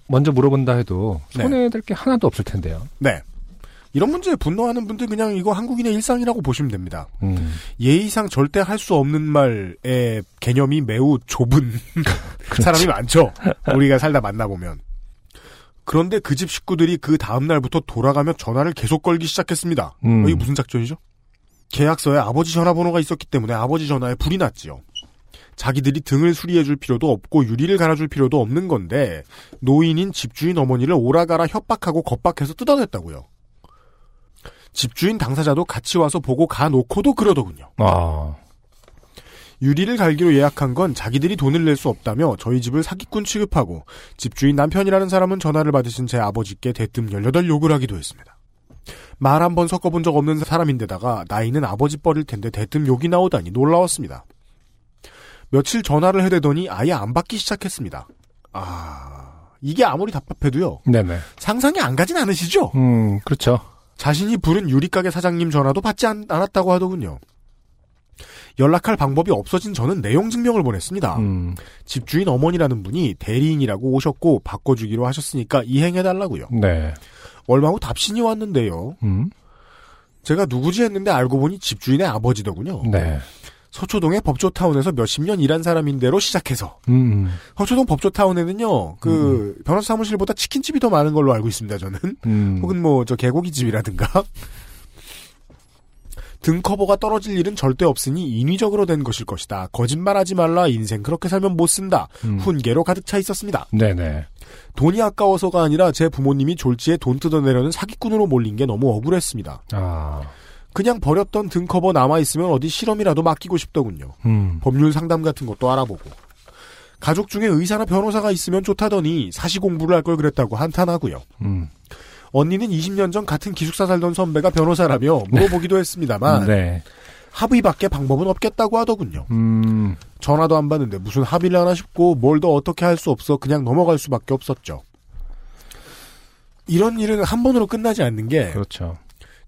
먼저 물어본다 해도 손해될 네. 게 하나도 없을 텐데요. 네. 이런 문제에 분노하는 분들 그냥 이거 한국인의 일상이라고 보시면 됩니다. 음. 예의상 절대 할 수 없는 말의 개념이 매우 좁은 사람이 많죠. 우리가 살다 만나보면. 그런데 그 집 식구들이 그 다음 날부터 돌아가며 전화를 계속 걸기 시작했습니다. 음. 이게 무슨 작전이죠? 계약서에 아버지 전화번호가 있었기 때문에 아버지 전화에 불이 났지요. 자기들이 등을 수리해줄 필요도 없고 유리를 갈아줄 필요도 없는 건데 노인인 집주인 어머니를 오라가라 협박하고 겁박해서 뜯어냈다고요. 집주인 당사자도 같이 와서 보고 가놓고도 그러더군요. 아. 유리를 갈기로 예약한 건 자기들이 돈을 낼 수 없다며 저희 집을 사기꾼 취급하고 집주인 남편이라는 사람은 전화를 받으신 제 아버지께 대뜸 열여덟 욕을 하기도 했습니다. 말 한 번 섞어본 적 없는 사람인데다가 나이는 아버지 뻘일 텐데 대뜸 욕이 나오다니 놀라웠습니다. 며칠 전화를 해대더니 아예 안 받기 시작했습니다. 아, 이게 아무리 답답해도요. 네네. 상상이 안 가진 않으시죠? 음, 그렇죠. 자신이 부른 유리가게 사장님 전화도 받지 않, 않았다고 하더군요. 연락할 방법이 없어진 저는 내용 증명을 보냈습니다. 음. 집주인 어머니라는 분이 대리인이라고 오셨고 바꿔주기로 하셨으니까 이행해달라고요. 네. 얼마 후 답신이 왔는데요. 음. 제가 누구지 했는데 알고 보니 집주인의 아버지더군요. 네. 서초동의 법조타운에서 몇십 년 일한 사람인데로 시작해서 음. 서초동 법조타운에는요 그 음. 변호사 사무실보다 치킨집이 더 많은 걸로 알고 있습니다. 저는 음. 혹은 뭐 저 개고기집이라든가 등커버가 떨어질 일은 절대 없으니 인위적으로 된 것일 것이다. 거짓말하지 말라. 인생 그렇게 살면 못 쓴다. 음. 훈계로 가득 차 있었습니다. 네네. 돈이 아까워서가 아니라 제 부모님이 졸지에 돈 뜯어내려는 사기꾼으로 몰린 게 너무 억울했습니다. 아. 그냥 버렸던 등커버 남아있으면 어디 실험이라도 맡기고 싶더군요. 음. 법률 상담 같은 것도 알아보고. 가족 중에 의사나 변호사가 있으면 좋다더니 사시 공부를 할 걸 그랬다고 한탄하고요. 음. 언니는 이십 년 전 같은 기숙사 살던 선배가 변호사라며 물어보기도 했습니다만 네. 합의밖에 방법은 없겠다고 하더군요. 음. 전화도 안 받는데 무슨 합의를 하나 싶고 뭘 더 어떻게 할 수 없어 그냥 넘어갈 수밖에 없었죠. 이런 일은 한 번으로 끝나지 않는 게 그렇죠.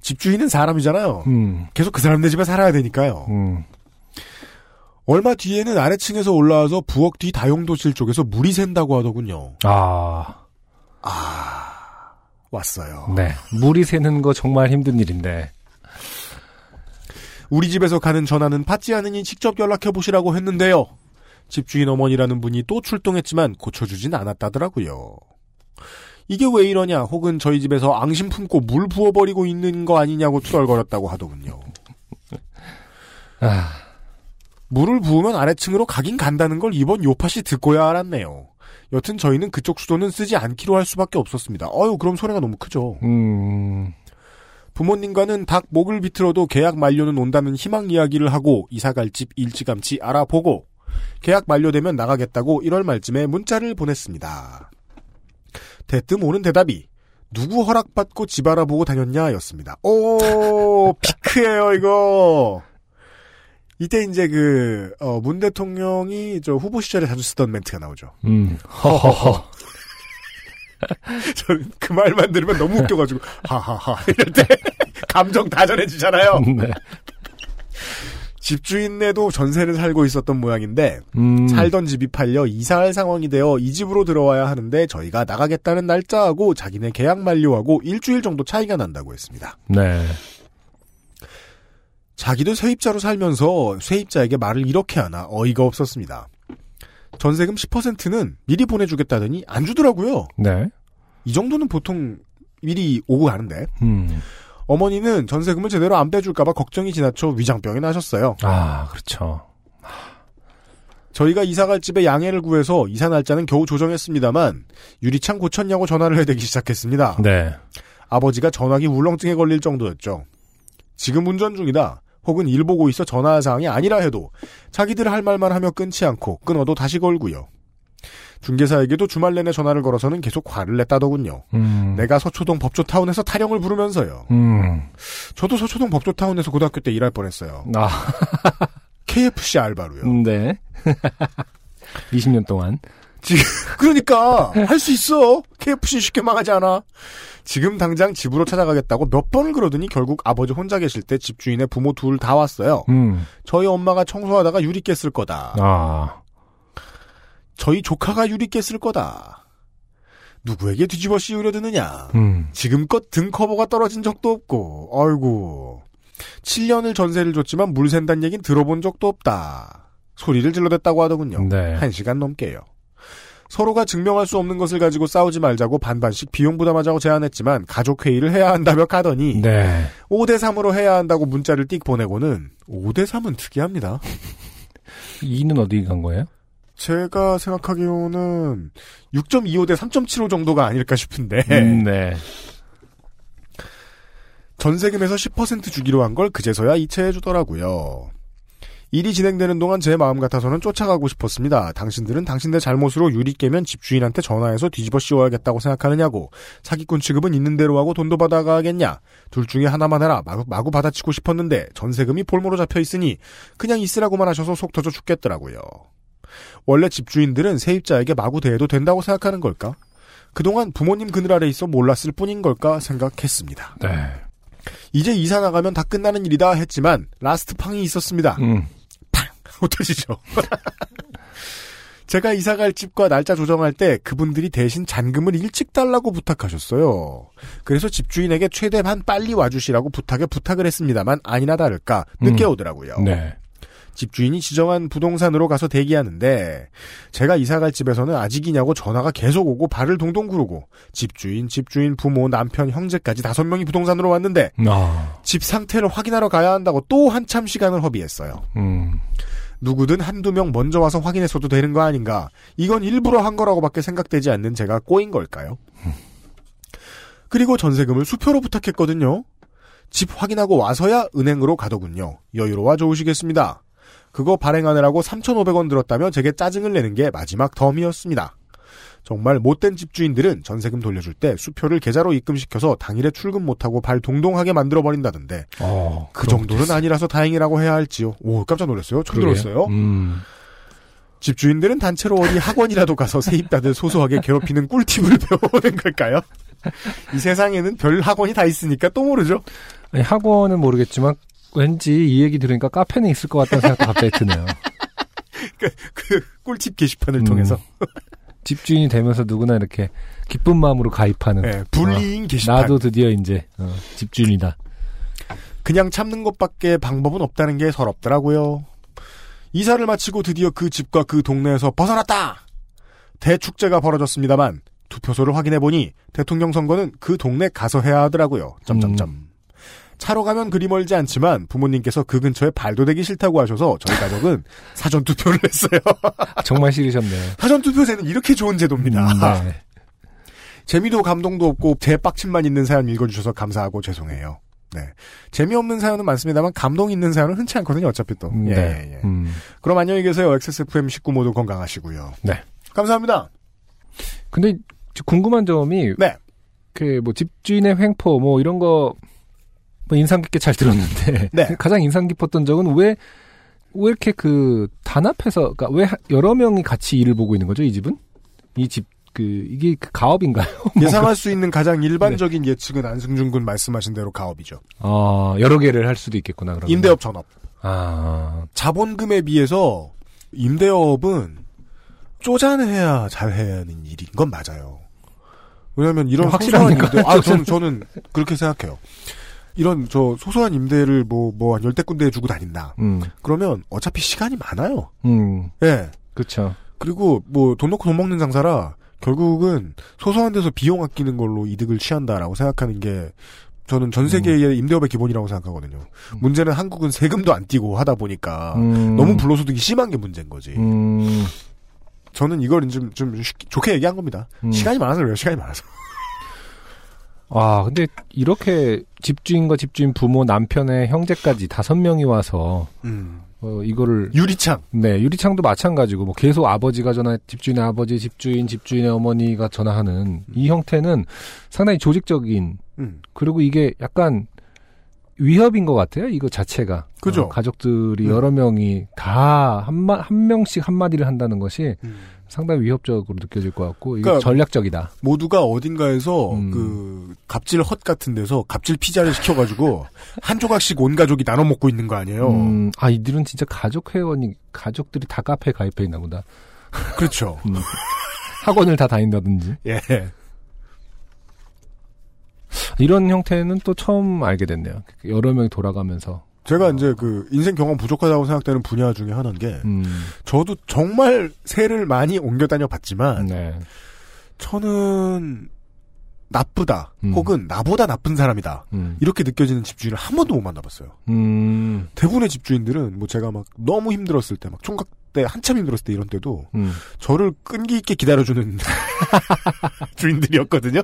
집주인은 사람이잖아요. 음. 계속 그 사람네 집에 살아야 되니까요. 음. 얼마 뒤에는 아래층에서 올라와서 부엌 뒤 다용도실 쪽에서 물이 샌다고 하더군요. 아, 아 왔어요. 네, 물이 새는 거 정말 힘든 일인데. 우리 집에서 가는 전화는 받지 않으니 직접 연락해보시라고 했는데요. 집주인 어머니라는 분이 또 출동했지만 고쳐주진 않았다더라고요. 이게 왜 이러냐 혹은 저희 집에서 앙심 품고 물 부어버리고 있는 거 아니냐고 투덜거렸다고 하더군요. 아... 물을 부으면 아래층으로 가긴 간다는 걸 이번 요팟이 듣고야 알았네요. 여튼 저희는 그쪽 수도는 쓰지 않기로 할 수밖에 없었습니다. 어휴 그럼 소리가 너무 크죠. 음... 부모님과는 닭 목을 비틀어도 계약 만료는 온다는 희망 이야기를 하고 이사갈 집 일찌감치 알아보고 계약 만료되면 나가겠다고 일월 말쯤에 문자를 보냈습니다. 대뜸 오는 대답이 누구 허락받고 집 알아보고 다녔냐 였습니다. 오 피크예요 이거. 이때 이제 그 어, 문 대통령이 저 후보 시절에 자주 쓰던 멘트가 나오죠. 음. 허허허. 저는 그 말만 들으면 너무 웃겨가지고 하하하 이럴 때 감정 다 전해지잖아요. 네. 집주인네도 전세를 살고 있었던 모양인데 음. 살던 집이 팔려 이사할 상황이 되어 이 집으로 들어와야 하는데 저희가 나가겠다는 날짜하고 자기네 계약 만료하고 일주일 정도 차이가 난다고 했습니다. 네. 자기도 세입자로 살면서 세입자에게 말을 이렇게 하나 어이가 없었습니다. 전세금 십 퍼센트는 미리 보내주겠다더니 안 주더라고요. 네. 이 정도는 보통 미리 오고 가는데 음. 어머니는 전세금을 제대로 안 빼줄까봐 걱정이 지나쳐 위장병이 나셨어요. 아, 그렇죠. 저희가 이사갈 집에 양해를 구해서 이사 날짜는 겨우 조정했습니다만 유리창 고쳤냐고 전화를 해대기 시작했습니다. 네. 아버지가 전화기 울렁증에 걸릴 정도였죠. 지금 운전 중이다. 혹은 일 보고 있어 전화 사항이 아니라 해도 자기들 할 말만 하며 끊지 않고 끊어도 다시 걸고요. 중개사에게도 주말 내내 전화를 걸어서는 계속 화를 냈다더군요. 음. 내가 서초동 법조타운에서 타령을 부르면서요. 음. 저도 서초동 법조타운에서 고등학교 때 일할 뻔했어요. 아. 케이에프씨 알바로요. 네. 이십 년 동안. 지금 그러니까 할 수 있어. 케이에프씨 쉽게 망하지 않아. 지금 당장 집으로 찾아가겠다고 몇 번을 그러더니 결국 아버지 혼자 계실 때 집주인의 부모 둘 다 왔어요. 음. 저희 엄마가 청소하다가 유리 깼을 거다. 아. 저희 조카가 유리 깼을 거다. 누구에게 뒤집어 씌우려 드느냐. 음. 지금껏 등커버가 떨어진 적도 없고. 아이고. 칠 년을 전세를 줬지만 물 샌다는 얘기는 들어본 적도 없다. 소리를 질러댔다고 하더군요. 네. 한 시간 넘게요. 서로가 증명할 수 없는 것을 가지고 싸우지 말자고 반반씩 비용 부담하자고 제안했지만 가족회의를 해야 한다며 가더니 네. 오 대 삼으로 해야 한다고 문자를 띡 보내고는 오 대 삼은 특이합니다. 이는 어디 간 거예요? 제가 생각하기로는 육 점 이오 대 삼 점 칠오 정도가 아닐까 싶은데 음, 네. 전세금에서 십 퍼센트 주기로 한 걸 그제서야 이체해주더라고요. 일이 진행되는 동안 제 마음 같아서는 쫓아가고 싶었습니다. 당신들은 당신들 잘못으로 유리 깨면 집주인한테 전화해서 뒤집어 씌워야겠다고 생각하느냐고 사기꾼 취급은 있는 대로 하고 돈도 받아가겠냐 둘 중에 하나만 해라 마구, 마구 받아치고 싶었는데 전세금이 볼모로 잡혀있으니 그냥 있으라고만 하셔서 속 터져 죽겠더라고요. 원래 집주인들은 세입자에게 마구 대해도 된다고 생각하는 걸까? 그동안 부모님 그늘 아래 있어 몰랐을 뿐인 걸까 생각했습니다. 네. 이제 이사 나가면 다 끝나는 일이다 했지만 라스트 팡이 있었습니다. 음. 못하시죠. 제가 이사갈 집과 날짜 조정할 때 그분들이 대신 잔금을 일찍 달라고 부탁하셨어요. 그래서 집주인에게 최대한 빨리 와주시라고 부탁에 부탁을 했습니다만 아니나 다를까 늦게 음. 오더라고요. 네. 집주인이 지정한 부동산으로 가서 대기하는데 제가 이사갈 집에서는 아직이냐고 전화가 계속 오고 발을 동동 구르고 집주인, 집주인 부모, 남편, 형제까지 다섯 명이 부동산으로 왔는데 아. 집 상태를 확인하러 가야 한다고 또 한참 시간을 허비했어요. 음. 누구든 한두 명 먼저 와서 확인했어도 되는 거 아닌가. 이건 일부러 한 거라고밖에 생각되지 않는 제가 꼬인 걸까요? 그리고 전세금을 수표로 부탁했거든요. 집 확인하고 와서야 은행으로 가더군요. 여유로워 좋으시겠습니다. 그거 발행하느라고 삼천오백 원 들었다며 제게 짜증을 내는 게 마지막 덤이었습니다. 정말 못된 집주인들은 전세금 돌려줄 때 수표를 계좌로 입금시켜서 당일에 출금 못하고 발 동동하게 만들어버린다던데 어, 그 정도는 됐어. 아니라서 다행이라고 해야 할지요. 오, 깜짝 놀랐어요. 처음 들었어요. 음. 집주인들은 단체로 어디 학원이라도 가서 세입자들 소소하게 괴롭히는 꿀팁을 배워오는 걸까요? 이 세상에는 별 학원이 다 있으니까 또 모르죠. 아니, 학원은 모르겠지만 왠지 이 얘기 들으니까 카페는 있을 것 같다는 생각도 갑자기 드네요. 그, 그 꿀팁 게시판을 음. 통해서 집주인이 되면서 누구나 이렇게 기쁜 마음으로 가입하는 네, 불리인 게시판. 어, 나도 드디어 이제 어, 집주인이다. 그냥 참는 것밖에 방법은 없다는 게 서럽더라고요. 이사를 마치고 드디어 그 집과 그 동네에서 벗어났다. 대축제가 벌어졌습니다만 투표소를 확인해보니 대통령 선거는 그 동네 가서 해야 하더라고요. 점점점. 음. 차로 가면 그리 멀지 않지만 부모님께서 그 근처에 발도 대기 싫다고 하셔서 저희 가족은 사전투표를 했어요. 정말 싫으셨네요. 사전투표제는 이렇게 좋은 제도입니다. 음, 네. 재미도 감동도 없고 대빡침만 있는 사연 읽어주셔서 감사하고 죄송해요. 네. 재미없는 사연은 많습니다만 감동 있는 사연은 흔치 않거든요. 어차피 또. 네. 예, 예. 음. 그럼 안녕히 계세요. 엑스에스에프엠 식구 모두 건강하시고요. 네. 감사합니다. 근데 궁금한 점이 네. 그 뭐 집주인의 횡포 뭐 이런 거 뭐 인상 깊게 잘 들었는데 네. 가장 인상 깊었던 적은 왜 왜 이렇게 그 단합해서 그러니까 왜 여러 명이 같이 일을 보고 있는 거죠? 이 집은 이 집 그 이게 그 가업인가요? 예상할 수 있는 가장 일반적인 네. 예측은 안승준 군 말씀하신 대로 가업이죠. 아 여러 개를 할 수도 있겠구나. 그러면. 임대업 전업. 아 자본금에 비해서 임대업은 쪼잔해야 잘하는 일인 건 맞아요. 왜냐하면 이런 확실한 임대. 아 저는 저는 그렇게 생각해요. 이런 저 소소한 임대를 뭐 뭐 한 열댓 군데에 주고 다닌다. 음. 그러면 어차피 시간이 많아요. 음. 예. 그렇죠. 그리고 뭐 돈 놓고 돈 먹는 장사라 결국은 소소한 데서 비용 아끼는 걸로 이득을 취한다라고 생각하는 게 저는 전 세계의 음. 임대업의 기본이라고 생각하거든요. 음. 문제는 한국은 세금도 안 띄고 하다 보니까 음. 너무 불로소득이 심한 게 문제인 거지. 음. 저는 이걸 좀, 좀 쉽게, 좋게 얘기한 겁니다. 음. 시간이 많아서 그래요. 시간이 많아서. 아, 근데 이렇게 집주인과 집주인 부모, 남편의 형제까지 다섯 명이 와서 음. 어, 이거를 유리창. 네, 유리창도 마찬가지고 뭐 계속 아버지가 전화, 집주인의 아버지, 집주인, 집주인의 어머니가 전화하는 이 형태는 상당히 조직적인. 음. 그리고 이게 약간 위협인 것 같아요. 이거 자체가. 그죠. 어, 가족들이 음. 여러 명이 다 한 마, 한 명씩 한마디를 한다는 것이 음. 상당히 위협적으로 느껴질 것 같고, 이게 그러니까 전략적이다. 모두가 어딘가에서 음. 그 갑질 헛 같은 데서 갑질 피자를 시켜가지고 한 조각씩 온 가족이 나눠 먹고 있는 거 아니에요? 음, 아 이들은 진짜 가족 회원이 가족들이 다 카페에 가입해 있나 보다. 그렇죠. 음. 학원을 다 다닌다든지. 예. 이런 형태는 또 처음 알게 됐네요. 여러 명이 돌아가면서. 제가 이제 그 인생 경험 부족하다고 생각되는 분야 중에 하나인 게 음. 저도 정말 세를 많이 옮겨 다녀봤지만 네. 저는 나쁘다 음. 혹은 나보다 나쁜 사람이다 음. 이렇게 느껴지는 집주인을 한 번도 못 만나봤어요. 음. 대부분의 집주인들은 뭐 제가 막 너무 힘들었을 때 막 총각 때 한참 힘들었을 때 이런 때도 음. 저를 끈기 있게 기다려주는 주인들이었거든요.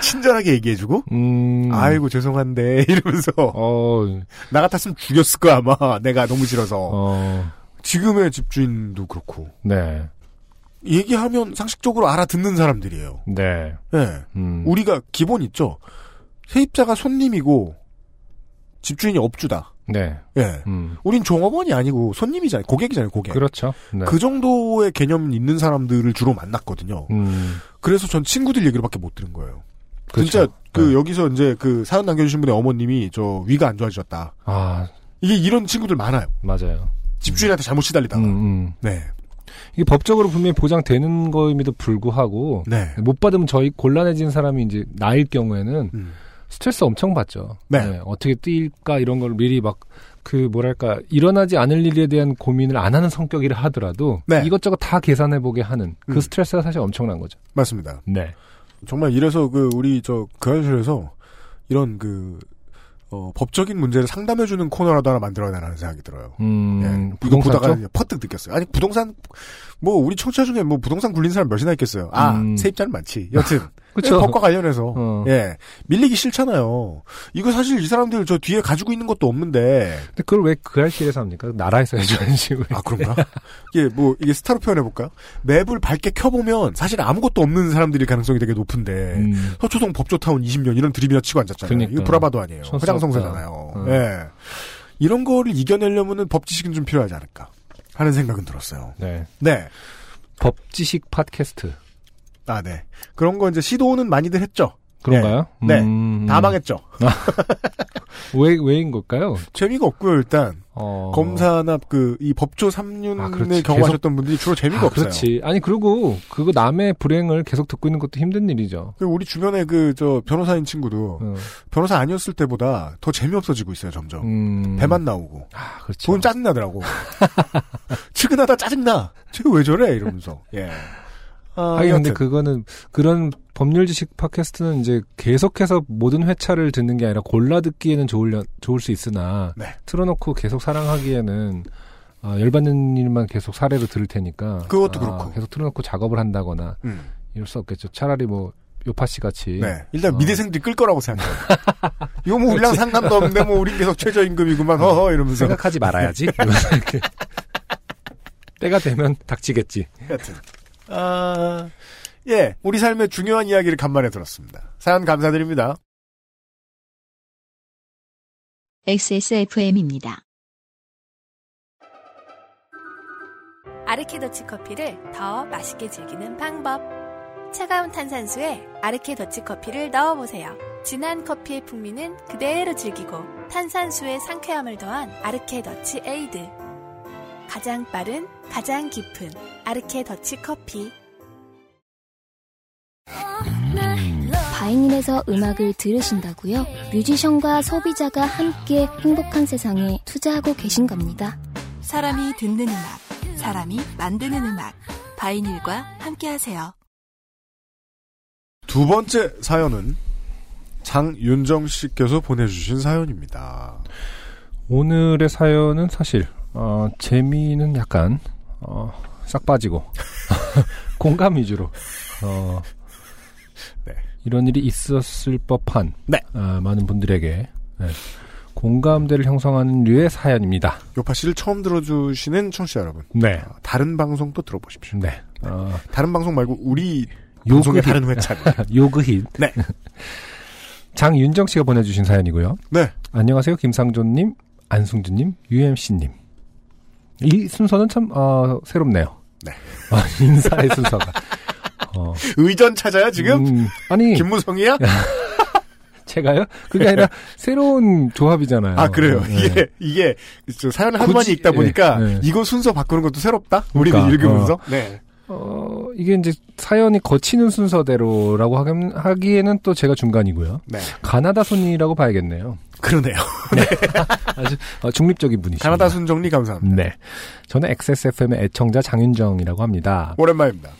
친절하게 얘기해주고, 음. 아이고, 죄송한데, 이러면서. 어. 나 같았으면 죽였을 거야, 아마. 내가 너무 싫어서. 어. 지금의 집주인도 그렇고. 네. 얘기하면 상식적으로 알아듣는 사람들이에요. 네. 네. 음. 우리가 기본 있죠? 세입자가 손님이고, 집주인이 업주다. 네. 예. 네. 음. 우린 종업원이 아니고 손님이잖아요. 고객이잖아요, 고객. 그렇죠. 네. 그 정도의 개념 있는 사람들을 주로 만났거든요. 음. 그래서 전 친구들 얘기로밖에 못 들은 거예요. 그렇죠. 진짜, 그, 네. 여기서 이제 그 사연 남겨주신 분의 어머님이 저 위가 안 좋아지셨다. 아. 이게 이런 친구들 많아요. 맞아요. 집주인한테 잘못 시달리다가. 음, 음. 네. 이게 법적으로 분명히 보장되는 거임에도 불구하고 네. 못 받으면 저희 곤란해진 사람이 이제 나일 경우에는 음. 스트레스 엄청 받죠. 네. 네. 어떻게 뛸까 이런 걸 미리 막 그 뭐랄까 일어나지 않을 일에 대한 고민을 안 하는 성격이라 하더라도 네. 이것저것 다 계산해보게 하는 그 음. 스트레스가 사실 엄청난 거죠. 맞습니다. 네. 정말 이래서 그 우리 저 그 현실에서 이런 그 어, 법적인 문제를 상담해주는 코너라도 하나 만들어내라는 생각이 들어요. 음, 예, 부동산가 퍼뜩 느꼈어요. 아니 부동산 뭐 우리 청취자 중에 뭐 부동산 굴린 사람 몇이나 있겠어요. 아 음. 세입자는 많지. 여튼 그쵸? 법과 관련해서 어. 예 밀리기 싫잖아요. 이거 사실 이 사람들 저 뒤에 가지고 있는 것도 없는데. 근데 그걸 왜 그 알씨에서 합니까? 나라에서 해주는 식으로. 아 그런가? 이게 뭐 이게 스타로 표현해 볼까요? 맵을 밝게 켜보면 사실 아무것도 없는 사람들이 가능성이 되게 높은데 음. 서초동 법조타운 이십 년 이런 드립이나 치고 앉았잖아요. 그러니까. 이거 브라바도 아니에요. 촌스럽다. 성세잖아요. 음. 예. 이런 거를 이겨내려면은 법 지식은 좀 필요하지 않을까 하는 생각은 들었어요. 네. 네. 법 지식 팟캐스트. 아, 네. 그런 거 이제 시도는 많이들 했죠. 그런가요? 네. 음... 네. 다 망했죠. 아. 왜, 왜인 걸까요? 재미가 없고요, 일단. 어... 검사나 그, 이 법조 삼륜을 아, 경험하셨던 계속... 분들이 주로 재미가 아, 없어요. 그렇지. 아니, 그리고, 그거 남의 불행을 계속 듣고 있는 것도 힘든 일이죠. 우리 주변에 그, 저, 변호사인 친구도, 음. 변호사 아니었을 때보다 더 재미없어지고 있어요, 점점. 음... 배만 나오고. 아, 그렇죠. 그건 짜증나더라고. 측은하다 짜증나! 쟤 왜 저래? 이러면서. 예. 아, 아니, 근데 그거는, 그런 법률 지식 팟캐스트는 이제 계속해서 모든 회차를 듣는 게 아니라 골라 듣기에는 좋을, 좋을 수 있으나, 네. 틀어놓고 계속 사랑하기에는, 아, 열받는 일만 계속 사례로 들을 테니까. 그것도 아, 그렇고. 계속 틀어놓고 작업을 한다거나, 음. 이럴 수 없겠죠. 차라리 뭐, 요파씨 같이. 네. 일단 어. 미대생들이 끌 거라고 생각해요. 이거 뭐, 우리랑 상관도 없는데, 뭐, 우린 계속 최저임금이구만, 허허, 이러면서. 생각하지 말아야지. 이러면서 이렇게. 때가 되면 닥치겠지. 하여튼. 아, 예, 우리 삶의 중요한 이야기를 간만에 들었습니다. 사연 감사드립니다. 엑스에스에프엠입니다. 아르케 더치 커피를 더 맛있게 즐기는 방법. 차가운 탄산수에 아르케 더치 커피를 넣어보세요. 진한 커피의 풍미는 그대로 즐기고 탄산수의 상쾌함을 더한 아르케 더치 에이드. 가장 빠른, 가장 깊은 아르케 더치 커피. 바이닐에서 음악을 들으신다고요? 뮤지션과 소비자가 함께 행복한 세상에 투자하고 계신 겁니다. 사람이 듣는 음악, 사람이 만드는 음악. 바이닐과 함께하세요. 두 번째 사연은 장윤정 씨께서 보내주신 사연입니다. 오늘의 사연은 사실 어, 재미는 약간, 어, 싹 빠지고, 공감 위주로, 어, 네. 이런 일이 있었을 법한, 네. 어, 많은 분들에게, 네. 공감대를 형성하는 류의 사연입니다. 요파 씨를 처음 들어주시는 청취자 여러분. 네. 어, 다른 방송도 들어보십시오. 네. 네. 어, 다른 방송 말고, 우리 요그의 다른 회차. 요그힛. 네. 장윤정 씨가 보내주신 사연이고요. 네. 안녕하세요, 김상조님, 안승준님, 유엠씨님. 이 순서는 참, 어, 새롭네요. 네. 아, 인사의 순서가. 어. 의전 찾아요, 지금? 음, 아니. 김무성이야? 제가요? 그게 아니라 새로운 조합이잖아요. 아, 그래요? 네. 이게, 이게, 사연 한 번이 있다 보니까 네, 네. 이거 순서 바꾸는 것도 새롭다? 그러니까, 우리는 읽으면서? 어. 네. 어, 이게 이제 사연이 거치는 순서대로라고 하기에는 또 제가 중간이고요. 네. 가나다 순이라고 봐야겠네요. 그러네요. 네. 아주 중립적인 분이시죠. 가나다 순 정리 감사합니다. 네. 저는 엑스에스에프엠의 애청자 장윤정이라고 합니다. 오랜만입니다.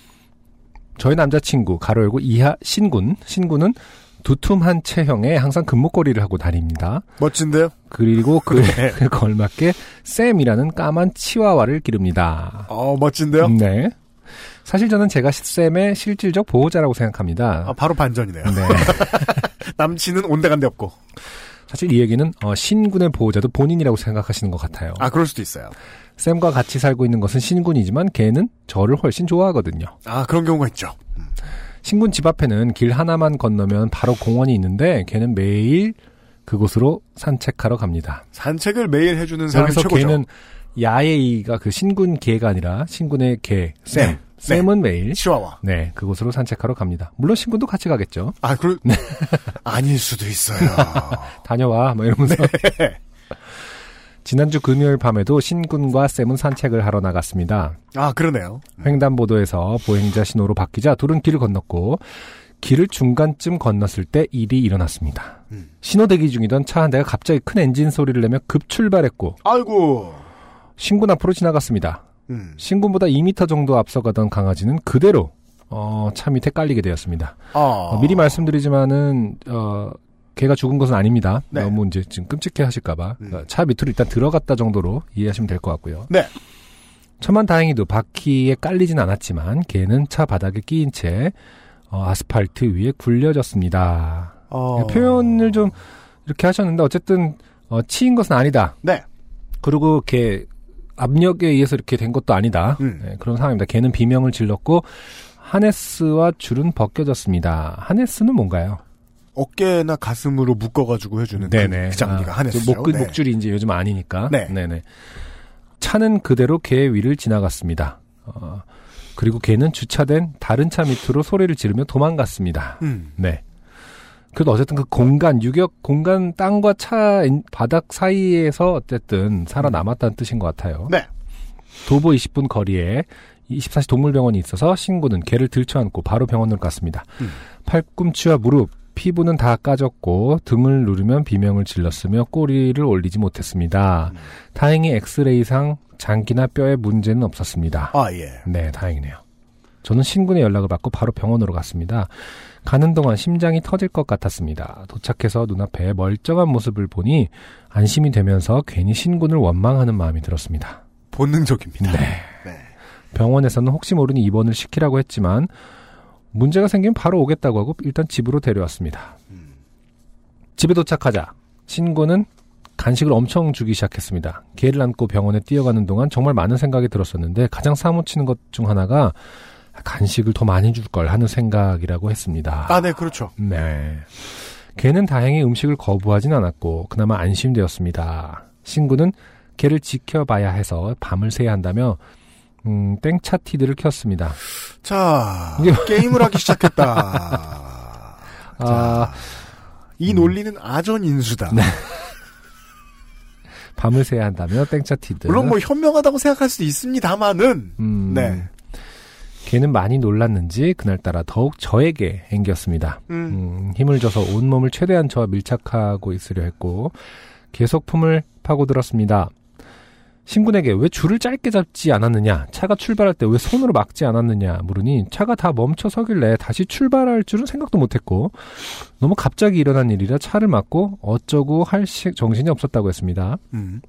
저희 남자친구, 가로 열고 이하 신군. 신군은 두툼한 체형에 항상 금목걸이를 하고 다닙니다. 멋진데요? 그리고 그, 네. 그 걸맞게 샘이라는 까만 치와와를 기릅니다. 어, 멋진데요? 네. 사실 저는 제가 샘의 실질적 보호자라고 생각합니다. 아, 바로 반전이네요. 네. 남친은 온데간데 없고. 사실 이 얘기는 어, 신군의 보호자도 본인이라고 생각하시는 것 같아요. 아, 그럴 수도 있어요. 샘과 같이 살고 있는 것은 신군이지만 걔는 저를 훨씬 좋아하거든요. 아, 그런 경우가 있죠. 신군 집 앞에는 길 하나만 건너면 바로 공원이 있는데 걔는 매일 그곳으로 산책하러 갑니다. 산책을 매일 해주는 사람이 최고죠. 그래서 걔는 야에이가 그 신군 개가 아니라 신군의 개, 샘. 네. 샘은 네. 매일 치와와. 네, 그곳으로 산책하러 갑니다. 물론 신군도 같이 가겠죠. 아, 그럴 네. 아닐 수도 있어요. 다녀와 뭐 이러면서. 네. 지난주 금요일 밤에도 신군과 쌤은 산책을 하러 나갔습니다. 아, 그러네요. 횡단보도에서 보행자 신호로 바뀌자 둘은 길을 건넜고 길을 중간쯤 건넜을 때 일이 일어났습니다. 음. 신호대기 중이던 차 한 대가 갑자기 큰 엔진 소리를 내며 급출발했고 아이고 신군 앞으로 지나갔습니다. 음. 신군보다 이 미터 정도 앞서가던 강아지는 그대로 어, 차 밑에 깔리게 되었습니다. 아... 어, 미리 말씀드리지만은 어, 걔가 죽은 것은 아닙니다. 네. 너무 이제 지금 끔찍해 하실까봐 음. 차 밑으로 일단 들어갔다 정도로 이해하시면 될 것 같고요. 네. 천만 다행히도 바퀴에 깔리진 않았지만 걔는 차 바닥에 끼인 채 어, 아스팔트 위에 굴려졌습니다. 어... 표현을 좀 이렇게 하셨는데 어쨌든 어, 치인 것은 아니다. 네. 그리고 걔 압력에 의해서 이렇게 된 것도 아니다. 음. 네, 그런 상황입니다. 걔는 비명을 질렀고 하네스와 줄은 벗겨졌습니다. 하네스는 뭔가요? 어깨나 가슴으로 묶어가지고 해주는 네네. 그 장비가 아, 하네스죠. 목, 네. 목줄이 이제 요즘 아니니까. 네. 네네. 차는 그대로 개 위를 지나갔습니다. 어, 그리고 개는 주차된 다른 차 밑으로 소리를 지르며 도망갔습니다. 음. 네. 그래도 어쨌든 그 공간, 유격 공간 땅과 차 바닥 사이에서 어쨌든 살아남았다는 뜻인 것 같아요. 네. 도보 이십 분 거리에 이십사 시 동물병원이 있어서 신군은 개를 들쳐안고 바로 병원으로 갔습니다. 음. 팔꿈치와 무릎, 피부는 다 까졌고 등을 누르면 비명을 질렀으며 꼬리를 올리지 못했습니다. 음. 다행히 엑스레이상 장기나 뼈에 문제는 없었습니다. 아, 예. 네, 다행이네요. 저는 신군의 연락을 받고 바로 병원으로 갔습니다. 가는 동안 심장이 터질 것 같았습니다. 도착해서 눈앞에 멀쩡한 모습을 보니 안심이 되면서 괜히 신군을 원망하는 마음이 들었습니다. 본능적입니다. 네. 네. 병원에서는 혹시 모르니 입원을 시키라고 했지만 문제가 생기면 바로 오겠다고 하고 일단 집으로 데려왔습니다. 음. 집에 도착하자 신군은 간식을 엄청 주기 시작했습니다. 개를 안고 병원에 뛰어가는 동안 정말 많은 생각이 들었었는데 가장 사무치는 것 중 하나가 간식을 더 많이 줄 걸 하는 생각이라고 했습니다. 아, 네, 그렇죠. 네. 개는 다행히 음식을 거부하진 않았고 그나마 안심되었습니다. 신군은 개를 지켜봐야 해서 밤을 새야 한다며 음, 땡차티드를 켰습니다. 자, 게임을 하기 시작했다. 자, 아, 이 논리는 음. 아전인수다. 네. 밤을 새야 한다며 땡차티드. 물론 뭐 현명하다고 생각할 수도 있습니다만은. 음, 네. 걔는 많이 놀랐는지 그날따라 더욱 저에게 앵겼습니다. 음. 음, 힘을 줘서 온몸을 최대한 저와 밀착하고 있으려 했고 계속 품을 파고들었습니다. 신군에게 왜 줄을 짧게 잡지 않았느냐, 차가 출발할 때 왜 손으로 막지 않았느냐 물으니 차가 다 멈춰 서길래 다시 출발할 줄은 생각도 못했고 너무 갑자기 일어난 일이라 차를 막고 어쩌고 할 시, 정신이 없었다고 했습니다. 음.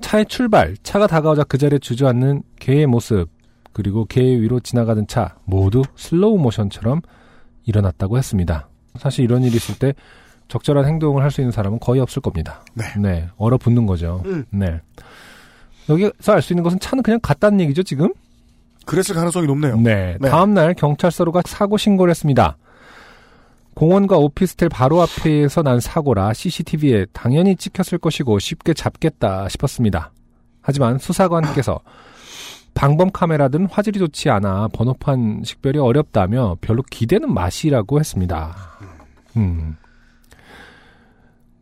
차의 출발, 차가 다가오자 그 자리에 주저앉는 개의 모습, 그리고 개 위로 지나가던 차 모두 슬로우 모션처럼 일어났다고 했습니다. 사실 이런 일이 있을 때 적절한 행동을 할 수 있는 사람은 거의 없을 겁니다. 네. 네. 얼어붙는 거죠. 음. 네. 여기서 알 수 있는 것은 차는 그냥 갔다는 얘기죠, 지금? 그랬을 가능성이 높네요. 네. 네. 다음 날 경찰서로 가 사고 신고를 했습니다. 공원과 오피스텔 바로 앞에서 난 사고라 씨씨티비에 당연히 찍혔을 것이고 쉽게 잡겠다 싶었습니다. 하지만 수사관께서 방범 카메라든 화질이 좋지 않아 번호판 식별이 어렵다며 별로 기대는 맛이라고 했습니다. 음.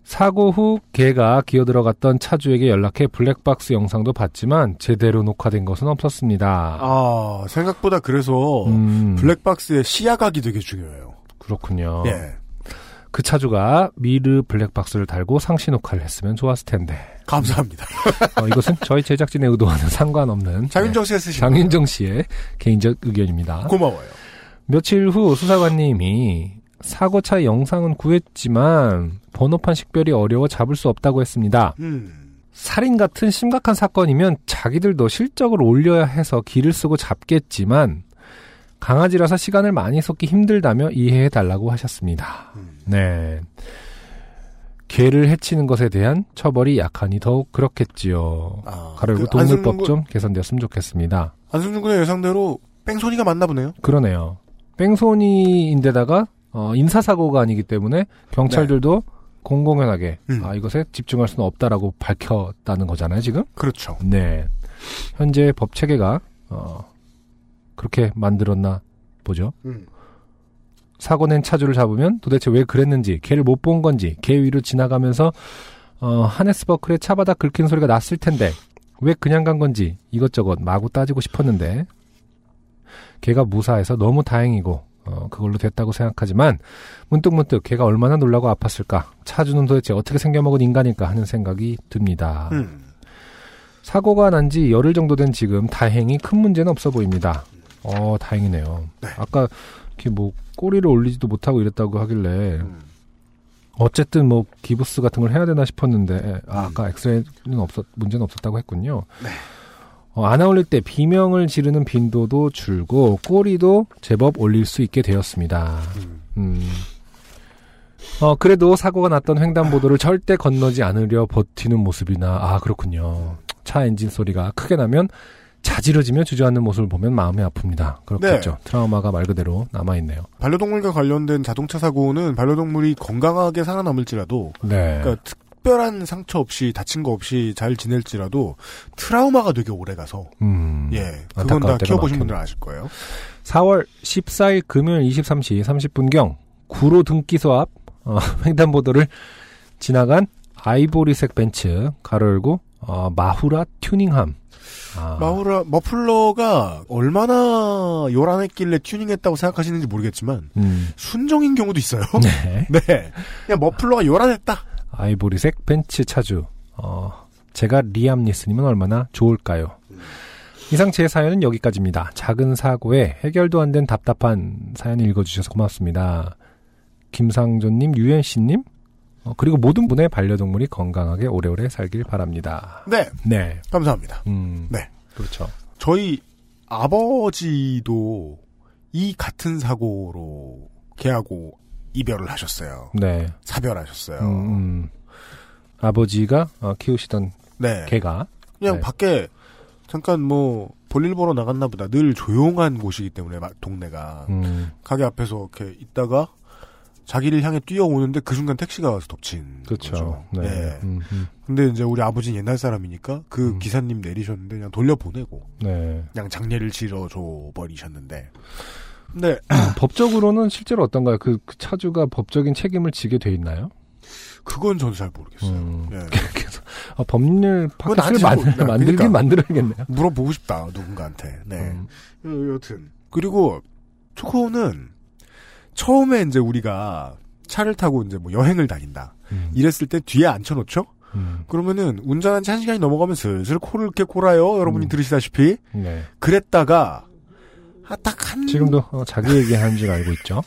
사고 후 개가 기어들어갔던 차주에게 연락해 블랙박스 영상도 봤지만 제대로 녹화된 것은 없었습니다. 아, 생각보다 그래서 음. 블랙박스의 시야각이 되게 중요해요. 그렇군요. 예. 그 차주가 미르 블랙박스를 달고 상시 녹화를 했으면 좋았을 텐데. 감사합니다. 어, 이것은 저희 제작진의 의도와는 상관없는 장윤정 씨의 쓰신 장윤정 씨의 개인적 의견입니다. 고마워요. 며칠 후 수사관님이 사고차 영상은 구했지만 번호판 식별이 어려워 잡을 수 없다고 했습니다. 음. 살인 같은 심각한 사건이면 자기들도 실적을 올려야 해서 길을 쓰고 잡겠지만 강아지라서 시간을 많이 쏟기 힘들다며 이해해달라고 하셨습니다. 음. 네. 개를 해치는 것에 대한 처벌이 약하니 더욱 그렇겠지요. 아, 가로고 그 동물법 군... 좀 개선되었으면 좋겠습니다. 안승준 군의 예상대로 뺑소니가 맞나 보네요. 그러네요. 뺑소니인데다가 어, 인사사고가 아니기 때문에 경찰들도 네. 공공연하게 음. 아, 이것에 집중할 수는 없다라고 밝혔다는 거잖아요, 지금? 그렇죠. 네. 현재 법 체계가 어, 그렇게 만들었나 보죠. 음. 사고 낸 차주를 잡으면 도대체 왜 그랬는지, 걔를 못 본 건지, 걔 위로 지나가면서 어, 하네스버클의 차바닥 긁힌 소리가 났을 텐데 왜 그냥 간 건지 이것저것 마구 따지고 싶었는데 걔가 무사해서 너무 다행이고 어, 그걸로 됐다고 생각하지만 문득문득 걔가 얼마나 놀라고 아팠을까, 차주는 도대체 어떻게 생겨먹은 인간일까 하는 생각이 듭니다. 음. 사고가 난 지 열흘 정도 된 지금 다행히 큰 문제는 없어 보입니다. 어, 다행이네요. 네. 아까 이렇게 뭐 꼬리를 올리지도 못하고 이랬다고 하길래 음. 어쨌든 뭐 기부스 같은 걸 해야 되나 싶었는데 아, 아까 엑스레이는 없었, 문제는 없었다고 했군요. 네. 어, 안 어울릴 때 비명을 지르는 빈도도 줄고 꼬리도 제법 올릴 수 있게 되었습니다. 음. 어, 그래도 사고가 났던 횡단보도를 절대 건너지 않으려 버티는 모습이나 아 그렇군요. 차 엔진 소리가 크게 나면 자지러지며 주저앉는 모습을 보면 마음이 아픕니다. 그렇겠죠. 네. 트라우마가 말 그대로 남아있네요. 반려동물과 관련된 자동차 사고는 반려동물이 건강하게 살아남을지라도 네. 그러니까 특별한 상처 없이 다친 거 없이 잘 지낼지라도 트라우마가 되게 오래가서 음, 예, 그건 다 키워보신 분들은 아실 거예요. 사월 십사일 금요일 이십삼시 삼십분경 구로 등기소 앞 어, 횡단보도를 지나간 아이보리색 벤츠 가로 열고 어, 마후라 튜닝함. 아. 마후라 머플러가 얼마나 요란했길래 튜닝했다고 생각하시는지 모르겠지만 음. 순정인 경우도 있어요. 네, 네. 그냥 머플러가 요란했다. 아이보리색 벤츠 차주. 어, 제가 리암 니스님은 얼마나 좋을까요? 이상 제 사연은 여기까지입니다. 작은 사고에 해결도 안 된 답답한 사연 읽어주셔서 고맙습니다. 김상조님, 유엔씨님, 어, 그리고 모든 분의 반려동물이 건강하게 오래오래 살길 바랍니다. 네. 네. 감사합니다. 음. 네. 그렇죠. 저희 아버지도 이 같은 사고로 개하고 이별을 하셨어요. 네. 사별하셨어요. 음, 음. 아버지가 어, 키우시던 네. 개가. 그냥 네. 밖에 잠깐 뭐 볼일 보러 나갔나 보다. 늘 조용한 곳이기 때문에 동네가. 음. 가게 앞에서 이렇게 있다가 자기를 향해 뛰어오는데 그 순간 택시가 와서 덮친 그렇죠. 거죠. 네. 네. 음, 음. 근데 이제 우리 아버지는 옛날 사람이니까 그 음. 기사님 내리셨는데 그냥 돌려보내고 네. 그냥 장례를 치러줘 버리셨는데 네. 법적으로는 실제로 어떤가요? 그, 그 차주가 법적인 책임을 지게 돼 있나요? 그건 저도 잘 모르겠어요. 음. 네. 그래서 아, 법률 팟캐스트를 만, 만들긴 그러니까. 만들어야겠네요. 물어보고 싶다 누군가한테. 네. 음. 여튼 그리고 초코는 처음에 이제 우리가 차를 타고 이제 뭐 여행을 다닌다. 음. 이랬을 때 뒤에 앉혀놓죠? 음. 그러면은 운전한 지 한 시간이 넘어가면 슬슬 코를 이렇게 골아요. 여러분이 음. 들으시다시피. 네. 그랬다가 아, 딱 한... 지금도 어, 자기 얘기하는 줄 알고 있죠.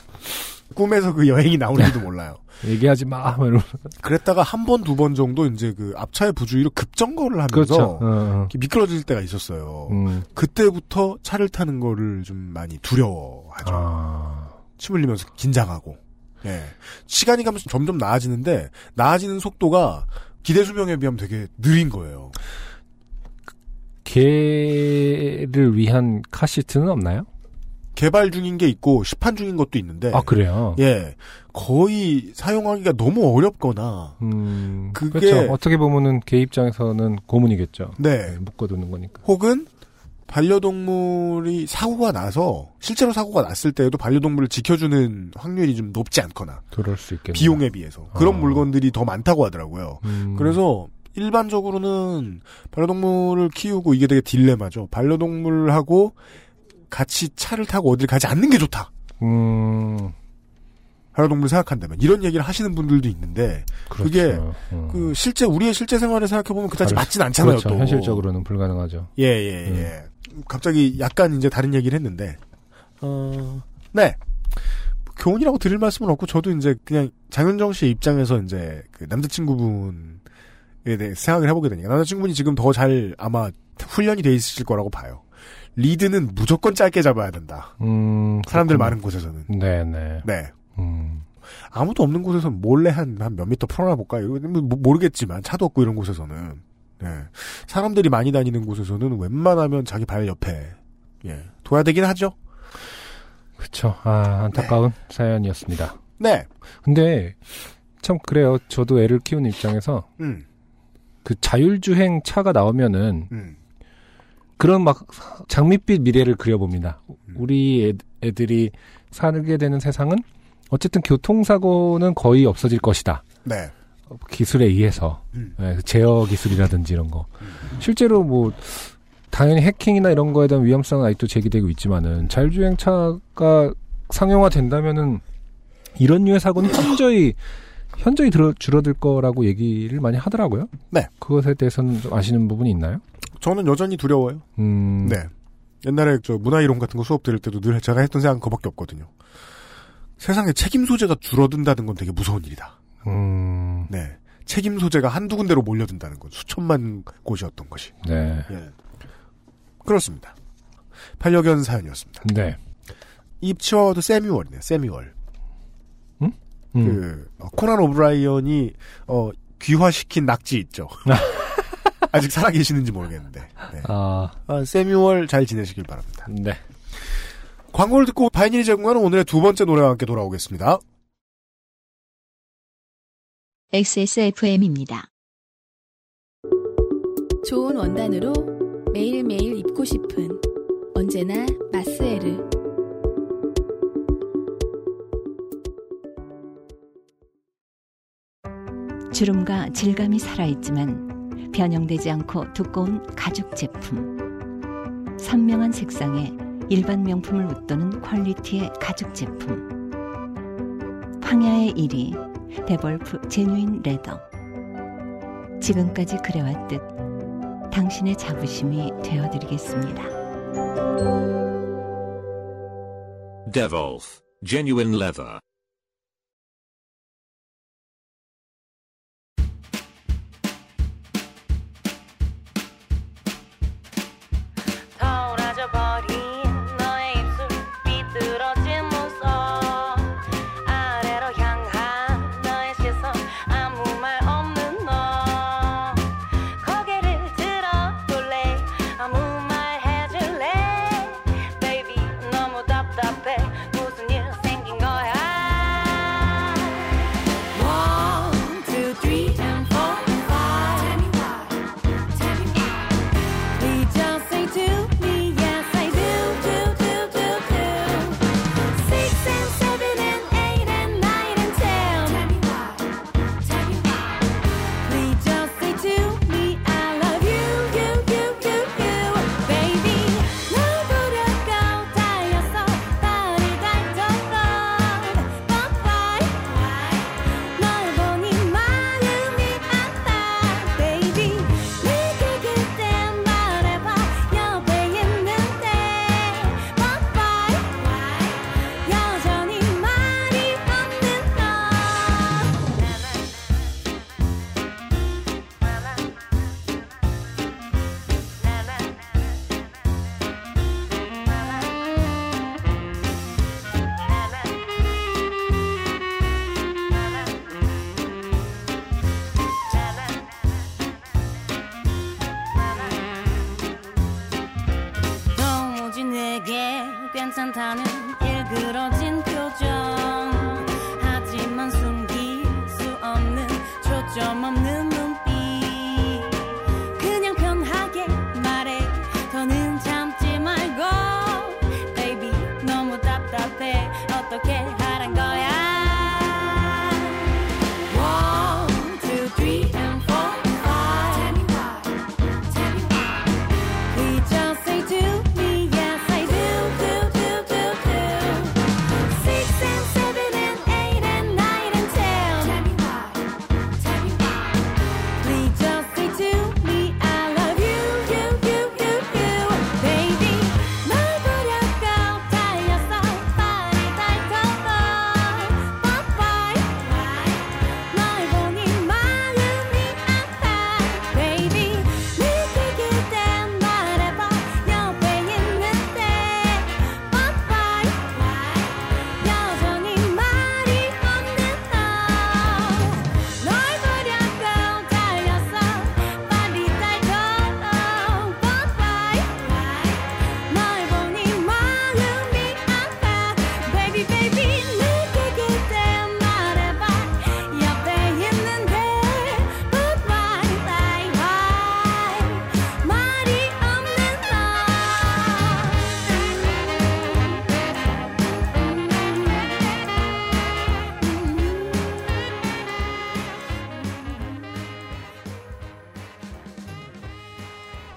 꿈에서 그 여행이 나오는지도 몰라요. 얘기하지 마. 그랬다가 한 번, 두 번 정도 이제 그 앞차의 부주의로 급정거를 하면서 그렇죠. 어. 미끄러질 때가 있었어요. 음. 그때부터 차를 타는 거를 좀 많이 두려워하죠. 아. 침 흘리면서 긴장하고. 예. 시간이 가면 점점 나아지는데 나아지는 속도가 기대 수명에 비하면 되게 느린 거예요. 개를 위한 카시트는 없나요? 개발 중인 게 있고 시판 중인 것도 있는데. 아 그래요? 예, 거의 사용하기가 너무 어렵거나. 음. 그게 그렇죠. 어떻게 보면은 개 입장에서는 고문이겠죠. 네, 묶어두는 거니까. 혹은 반려동물이 사고가 나서 실제로 사고가 났을 때에도 반려동물을 지켜주는 확률이 좀 높지 않거나. 그럴 수 있겠네요. 비용에 비해서 그런 아. 물건들이 더 많다고 하더라고요. 음. 그래서. 일반적으로는 반려동물을 키우고 이게 되게 딜레마죠. 반려동물하고 같이 차를 타고 어딜 가지 않는 게 좋다. 음. 반려동물 생각한다면 이런 얘기를 하시는 분들도 있는데 그렇죠. 그게 음. 그 실제 우리의 실제 생활에 생각해 보면 그다지 맞진 않잖아요. 그렇죠. 또. 현실적으로는 불가능하죠. 예예예. 예, 예. 음. 갑자기 약간 이제 다른 얘기를 했는데 어. 네. 교훈이라고 드릴 말씀은 없고 저도 이제 그냥 장윤정 씨의 입장에서 이제 그 남자친구분 예, 네, 생각을 해보게 되니까. 남자친구분이 지금 더 잘 아마 훈련이 돼 있으실 거라고 봐요. 리드는 무조건 짧게 잡아야 된다. 음, 사람들 많은 곳에서는. 네네. 네. 음. 아무도 없는 곳에서는 몰래 한, 한 몇 미터 풀어놔볼까요? 모르겠지만, 차도 없고 이런 곳에서는. 네. 사람들이 많이 다니는 곳에서는 웬만하면 자기 발 옆에, 예, 둬야 되긴 하죠. 그쵸. 아, 안타까운 네. 사연이었습니다. 네. 근데, 참 그래요. 저도 애를 키우는 입장에서. 음. 그 자율주행 차가 나오면은 음. 그런 막 장밋빛 미래를 그려봅니다. 음. 우리 애들이 살게 되는 세상은 어쨌든 교통사고는 거의 없어질 것이다. 네. 기술에 의해서 음. 네, 제어 기술이라든지 이런 거 음. 실제로 뭐 당연히 해킹이나 이런 거에 대한 위험성은 아직도 제기되고 있지만은 자율주행차가 상용화된다면은 이런 유해 사고는 현저히 현저히 들어, 줄어들 거라고 얘기를 많이 하더라고요. 네. 그것에 대해서는 좀 아시는 부분이 있나요? 저는 여전히 두려워요. 음. 네. 옛날에 저 문화이론 같은 거 수업 들을 때도 늘 제가 했던 생각은 그거밖에 없거든요. 세상에 책임 소재가 줄어든다는 건 되게 무서운 일이다. 음. 네. 책임 소재가 한두 군데로 몰려든다는 건 수천만 곳이었던 것이. 네. 예. 그렇습니다. 반려견 사연이었습니다. 네. 입치워도 세미월이네. 세미월. 응? 음? 음. 그 어, 코난 오브라이언이 어, 귀화시킨 낙지 있죠. 아직 살아계시는지 모르겠는데. 네. 아... 아, 세미월 잘 지내시길 바랍니다. 네. 광고를 듣고 바이닐이 제공하는 오늘의 두 번째 노래와 함께 돌아오겠습니다. 엑스에스에프엠입니다. 좋은 원단으로 매일매일 입고 싶은 언제나 마스에르. 주름과 질감이 살아있지만 변형되지 않고 두꺼운 가죽 제품. 선명한 색상에 일반 명품을 웃도는 퀄리티의 가죽 제품. 황야의 일 위 데볼프 제뉴인 레더. 지금까지 그래왔듯 당신의 자부심이 되어드리겠습니다. Devolve genuine leather.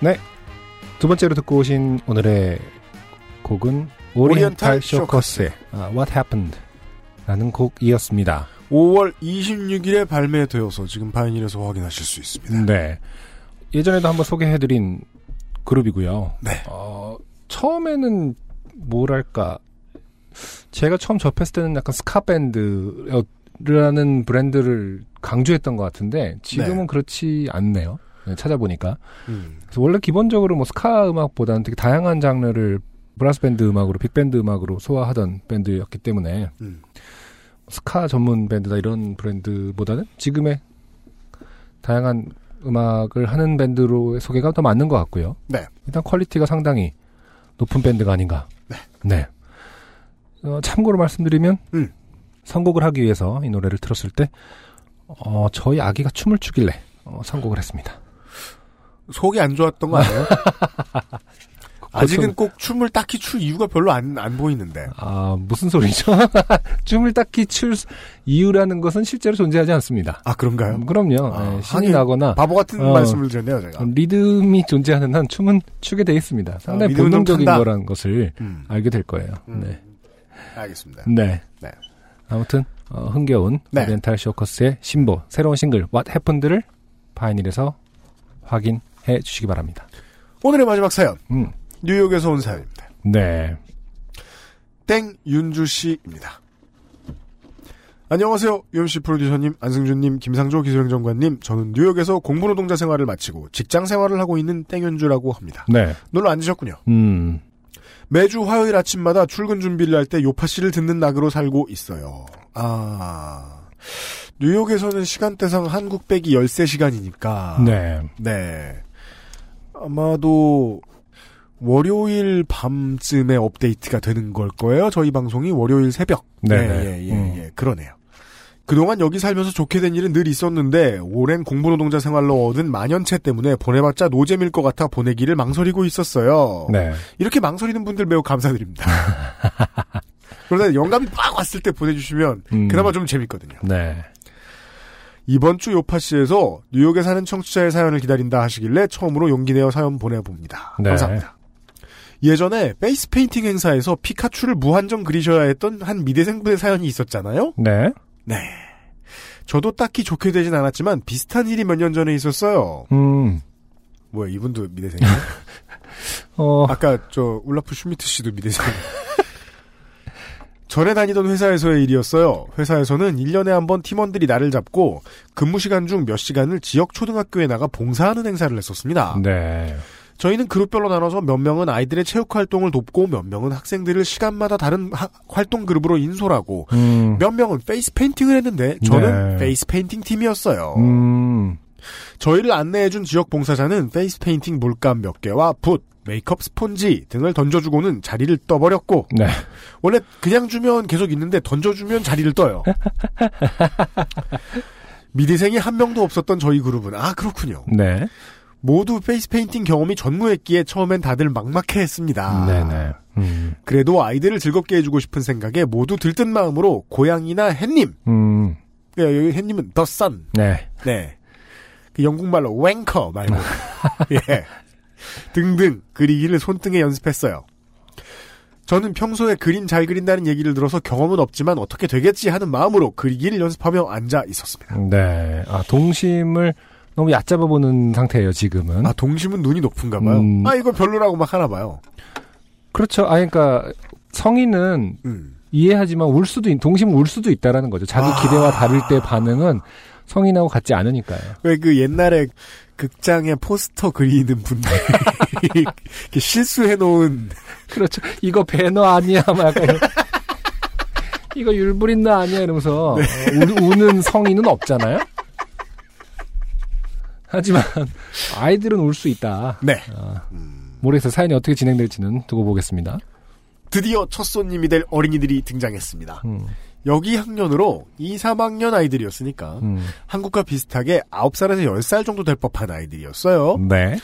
네, 두 번째로 듣고 오신 오늘의 곡은 오리엔탈 쇼커스의 What Happened 라는 곡이었습니다. 오월 이십육일에 발매되어서 지금 바이닐에서 확인하실 수 있습니다. 네, 예전에도 한번 소개해드린 그룹이고요. 네. 어, 처음에는 뭐랄까, 제가 처음 접했을 때는 약간 스카밴드라는 브랜드를 강조했던 것 같은데 지금은 네. 그렇지 않네요. 네, 찾아보니까. 음. 그래서 원래 기본적으로 뭐 스카 음악보다는 되게 다양한 장르를 브라스밴드 음악으로, 빅밴드 음악으로 소화하던 밴드였기 때문에 음. 스카 전문 밴드다 이런 브랜드보다는 지금의 다양한 음악을 하는 밴드로의 소개가 더 맞는 것 같고요. 네. 일단 퀄리티가 상당히 높은 밴드가 아닌가. 네. 네. 어, 참고로 말씀드리면 음. 선곡을 하기 위해서 이 노래를 들었을 때 어, 저희 아기가 춤을 추길래 어, 선곡을 했습니다. 속이 안 좋았던 거 아니에요? 아직은 꼭 춤을 딱히 출 이유가 별로 안, 안 보이는데. 아, 무슨 소리죠? 춤을 딱히 출 이유라는 것은 실제로 존재하지 않습니다. 아, 그런가요? 음, 그럼요. 아, 네, 신이 아니, 나거나. 바보 같은 어, 말씀을 드렸네요, 제가. 리듬이 존재하는 한 춤은 추게 돼 있습니다. 상당히 어, 본능적인 거라는 것을 음. 알게 될 거예요. 음. 네. 알겠습니다. 네. 네. 아무튼, 어, 흥겨운 네. 오리엔탈 쇼커스의 신보, 새로운 싱글, What Happened를 바이닐에서 확인해 주시기 바랍니다. 오늘의 마지막 사연. 음. 뉴욕에서 온 사연입니다. 네. 땡 윤주 씨입니다. 안녕하세요. 유엠씨 프로듀서님, 안승준님, 김상조 기술행정관님. 저는 뉴욕에서 공부노동자 생활을 마치고 직장 생활을 하고 있는 땡 윤주라고 합니다. 네. 놀러 앉으셨군요. 음. 매주 화요일 아침마다 출근 준비를 할 때 요파 씨를 듣는 낙으로 살고 있어요. 아. 뉴욕에서는 시간대상 한국 빼기 열세 시간이니까. 네. 네. 아마도 월요일 밤쯤에 업데이트가 되는 걸 거예요. 저희 방송이 월요일 새벽. 네. 예, 예, 예, 음. 예. 그러네요. 그동안 여기 살면서 좋게 된 일은 늘 있었는데 오랜 공부노동자 생활로 얻은 만연체 때문에 보내봤자 노잼일 것 같아 보내기를 망설이고 있었어요. 네. 이렇게 망설이는 분들 매우 감사드립니다. 그러다 영감이 빡 왔을 때 보내주시면 음. 그나마 좀 재밌거든요. 네. 이번 주 요파씨에서 뉴욕에 사는 청취자의 사연을 기다린다 하시길래 처음으로 용기내어 사연 보내봅니다. 네. 감사합니다. 예전에 페이스 페인팅 행사에서 피카츄를 무한정 그리셔야 했던 한 미대생분의 사연이 있었잖아요. 네. 네. 저도 딱히 좋게 되진 않았지만 비슷한 일이 몇 년 전에 있었어요. 음. 뭐야, 이분도 미대생이야? 어. 아까 저 울라프 슈미트 씨도 미대생. 전에 다니던 회사에서의 일이었어요. 회사에서는 일 년에 한 번 팀원들이 날을 잡고 근무 시간 중 몇 시간을 지역 초등학교에 나가 봉사하는 행사를 했었습니다. 네. 저희는 그룹별로 나눠서 몇 명은 아이들의 체육 활동을 돕고 몇 명은 학생들을 시간마다 다른 하, 활동 그룹으로 인솔하고 음. 몇 명은 페이스 페인팅을 했는데 저는 네. 페이스 페인팅 팀이었어요. 음. 저희를 안내해준 지역 봉사자는 페이스 페인팅 물감 몇 개와 붓, 메이크업 스폰지 등을 던져주고는 자리를 떠버렸고 네. 원래 그냥 주면 계속 있는데 던져주면 자리를 떠요. 미대생이 한 명도 없었던 저희 그룹은 아 그렇군요. 네. 모두 페이스 페인팅 경험이 전무했기에 처음엔 다들 막막해했습니다. 네네. 음. 그래도 아이들을 즐겁게 해주고 싶은 생각에 모두 들뜬 마음으로 고양이나 햇님, 음. 여기 햇님은 더 선, 네, 네, 그 영국말로 웽커 말고, 예, 등등 그리기를 손등에 연습했어요. 저는 평소에 그림 잘 그린다는 얘기를 들어서 경험은 없지만 어떻게 되겠지 하는 마음으로 그리기를 연습하며 앉아 있었습니다. 네, 아 동심을 너무 얕잡아 보는 상태예요, 지금은. 아, 동심은 눈이 높은가 봐요. 음... 아, 이거 별로라고 막 하나 봐요. 그렇죠. 아, 그러니까 성인은 음. 이해하지만 울 수도, 동심은 울 수도 있다라는 거죠. 자기 아... 기대와 다를 때 반응은 성인하고 같지 않으니까요. 왜 그 옛날에 극장에 포스터 그리는 분들 실수해 놓은 그렇죠. 이거 배너 아니야, 막 약간 이거 율브린나 아니야 이러면서 네. 어, 우, 우는 성인은 없잖아요. 하지만 아이들은 울 수 있다. 네. 아, 모르겠어요. 사연이 어떻게 진행될지는 두고 보겠습니다. 드디어 첫 손님이 될 어린이들이 등장했습니다. 음. 여기 학년으로 이, 삼학년 아이들이었으니까 음. 한국과 비슷하게 아홉 살에서 열 살 정도 될 법한 아이들이었어요. 네.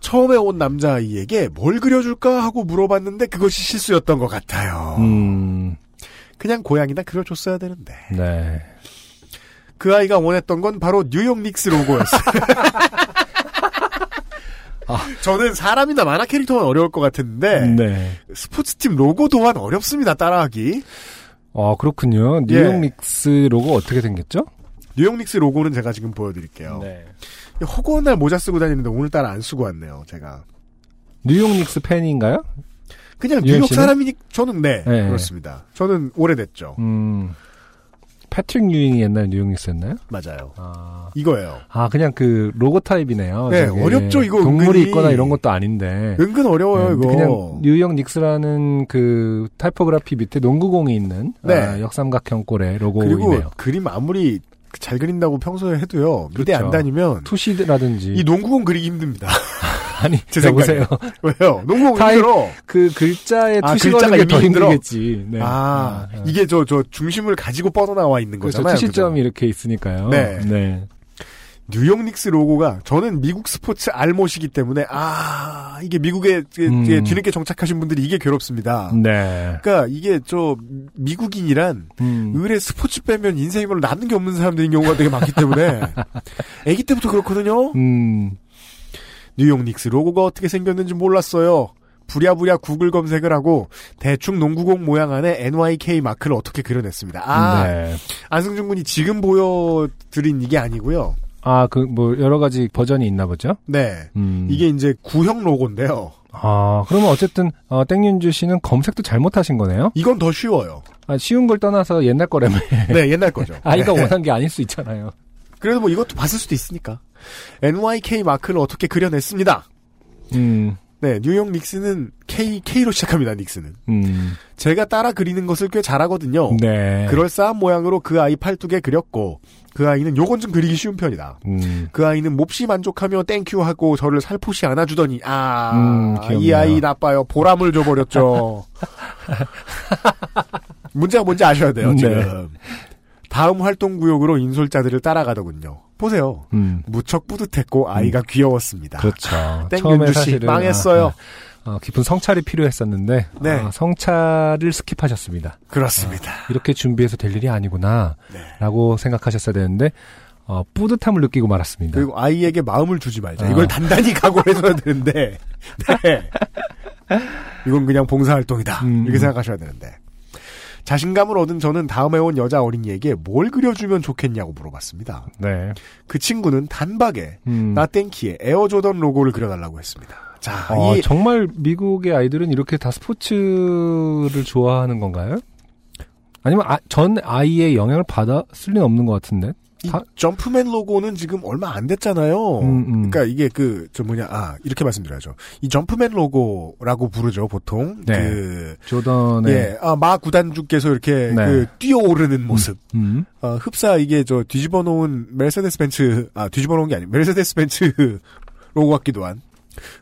처음에 온 남자아이에게 뭘 그려줄까 하고 물어봤는데 그것이 실수였던 것 같아요. 음. 그냥 고양이나 그려줬어야 되는데. 네. 그 아이가 원했던 건 바로 뉴욕 닉스 로고였어요. 아. 저는 사람이나 만화 캐릭터만 어려울 것 같았는데 네. 스포츠팀 로고 또한 어렵습니다. 따라하기. 아 그렇군요. 뉴욕 예. 닉스 로고 어떻게 생겼죠? 뉴욕 닉스 로고는 제가 지금 보여드릴게요. 네. 허구한 날 모자 쓰고 다니는데 오늘따라 안 쓰고 왔네요. 제가. 뉴욕 닉스 팬인가요? 그냥 뉴욕 사람이니 저는 네, 네. 그렇습니다. 저는 오래됐죠. 음. 패트릭 유잉이 옛날 뉴욕 닉스였나요? 맞아요. 아. 이거예요. 아, 그냥 그 로고 타입이네요. 네, 저게. 어렵죠, 이거. 동물이 은근히. 있거나 이런 것도 아닌데. 은근 어려워요, 네, 이거. 그냥 뉴욕 닉스라는 그 타이포그래피 밑에 농구공이 있는 네. 아, 역삼각형 꼴의 로고이네요. 그리고 그림 아무리 잘 그린다고 평소에 해도요. 그렇죠. 미대 안 다니면 투시라든지 이 농구공 그리기 힘듭니다. 아니, 제 생각에. 왜요? 농구공 힘들어. 그 글자에 아, 투시 거는 게 더 힘들겠지. 네. 아, 아, 이게 저, 저 중심을 가지고 뻗어나와 있는 그렇죠. 거잖아요. 투시점이 그죠? 이렇게 있으니까요. 네. 네. 뉴욕 닉스 로고가 저는 미국 스포츠 알못이기 때문에 아 이게 미국에 음. 뒤늦게 정착하신 분들이 이게 괴롭습니다. 네. 그러니까 이게 저 미국인이란 음. 의뢰 스포츠 빼면 인생이 별로 남는 게 없는 사람들인 경우가 되게 많기 때문에 아기 때부터 그렇거든요. 음. 뉴욕 닉스 로고가 어떻게 생겼는지 몰랐어요. 부랴부랴 구글 검색을 하고 대충 농구공 모양 안에 엔 와이 케이 마크를 어떻게 그려냈습니다. 아 네. 안승준 군이 지금 보여드린 이게 아니고요. 아, 그, 뭐, 여러 가지 버전이 있나 보죠? 네. 음. 이게 이제 구형 로고인데요. 아, 그러면 어쨌든, 어, 땡윤주 씨는 검색도 잘못하신 거네요? 이건 더 쉬워요. 아, 쉬운 걸 떠나서 옛날 거라며. 네, 옛날 거죠. 아이가 네. 원한 게 아닐 수 있잖아요. 그래도 뭐 이것도 봤을 수도 있으니까. 엔 와이 케이 마크를 어떻게 그려냈습니다. 음. 네, 뉴욕 닉스는 K, K로 시작합니다, 닉스는. 음. 제가 따라 그리는 것을 꽤 잘하거든요. 네. 그럴싸한 모양으로 그 아이 팔뚝에 그렸고, 그 아이는 요건 좀 그리기 쉬운 편이다. 음. 그 아이는 몹시 만족하며 땡큐 하고 저를 살포시 안아주더니, 아, 음, 이 아이 나빠요. 보람을 줘버렸죠. 문제가 뭔지 아셔야 돼요, 지금. 네. 다음 활동구역으로 인솔자들을 따라가더군요. 보세요. 음. 무척 뿌듯했고 아이가 음. 귀여웠습니다. 그렇죠. 땡윤주 씨 망했어요. 아, 어, 깊은 성찰이 필요했었는데 네. 어, 성찰을 스킵하셨습니다. 그렇습니다. 어, 이렇게 준비해서 될 일이 아니구나 네. 라고 생각하셨어야 되는데 어, 뿌듯함을 느끼고 말았습니다. 그리고 아이에게 마음을 주지 말자. 어. 이걸 단단히 각오해줘야 되는데 네. 이건 그냥 봉사활동이다. 음. 이렇게 생각하셔야 되는데 자신감을 얻은 저는 다음에 온 여자 어린이에게 뭘 그려주면 좋겠냐고 물어봤습니다. 네. 그 친구는 단박에 음. 나 땡키의 에어 조던 로고를 그려달라고 했습니다. 자, 아, 이 정말 미국의 아이들은 이렇게 다 스포츠를 좋아하는 건가요? 아니면 아, 전 아이의 영향을 받았을 리는 없는 것 같은데. 이 다? 점프맨 로고는 지금 얼마 안 됐잖아요. 음, 음. 그러니까 이게 그 저 뭐냐 아 이렇게 말씀드려야죠. 이 점프맨 로고라고 부르죠 보통. 네. 그 조던의 예, 아, 마 구단주께서 이렇게 네. 그 뛰어오르는 모습. 음, 음. 아, 흡사 이게 저 뒤집어 놓은 메르세데스 벤츠 아 뒤집어 놓은 게 아니에요. 메르세데스 벤츠 로고 같기도 한.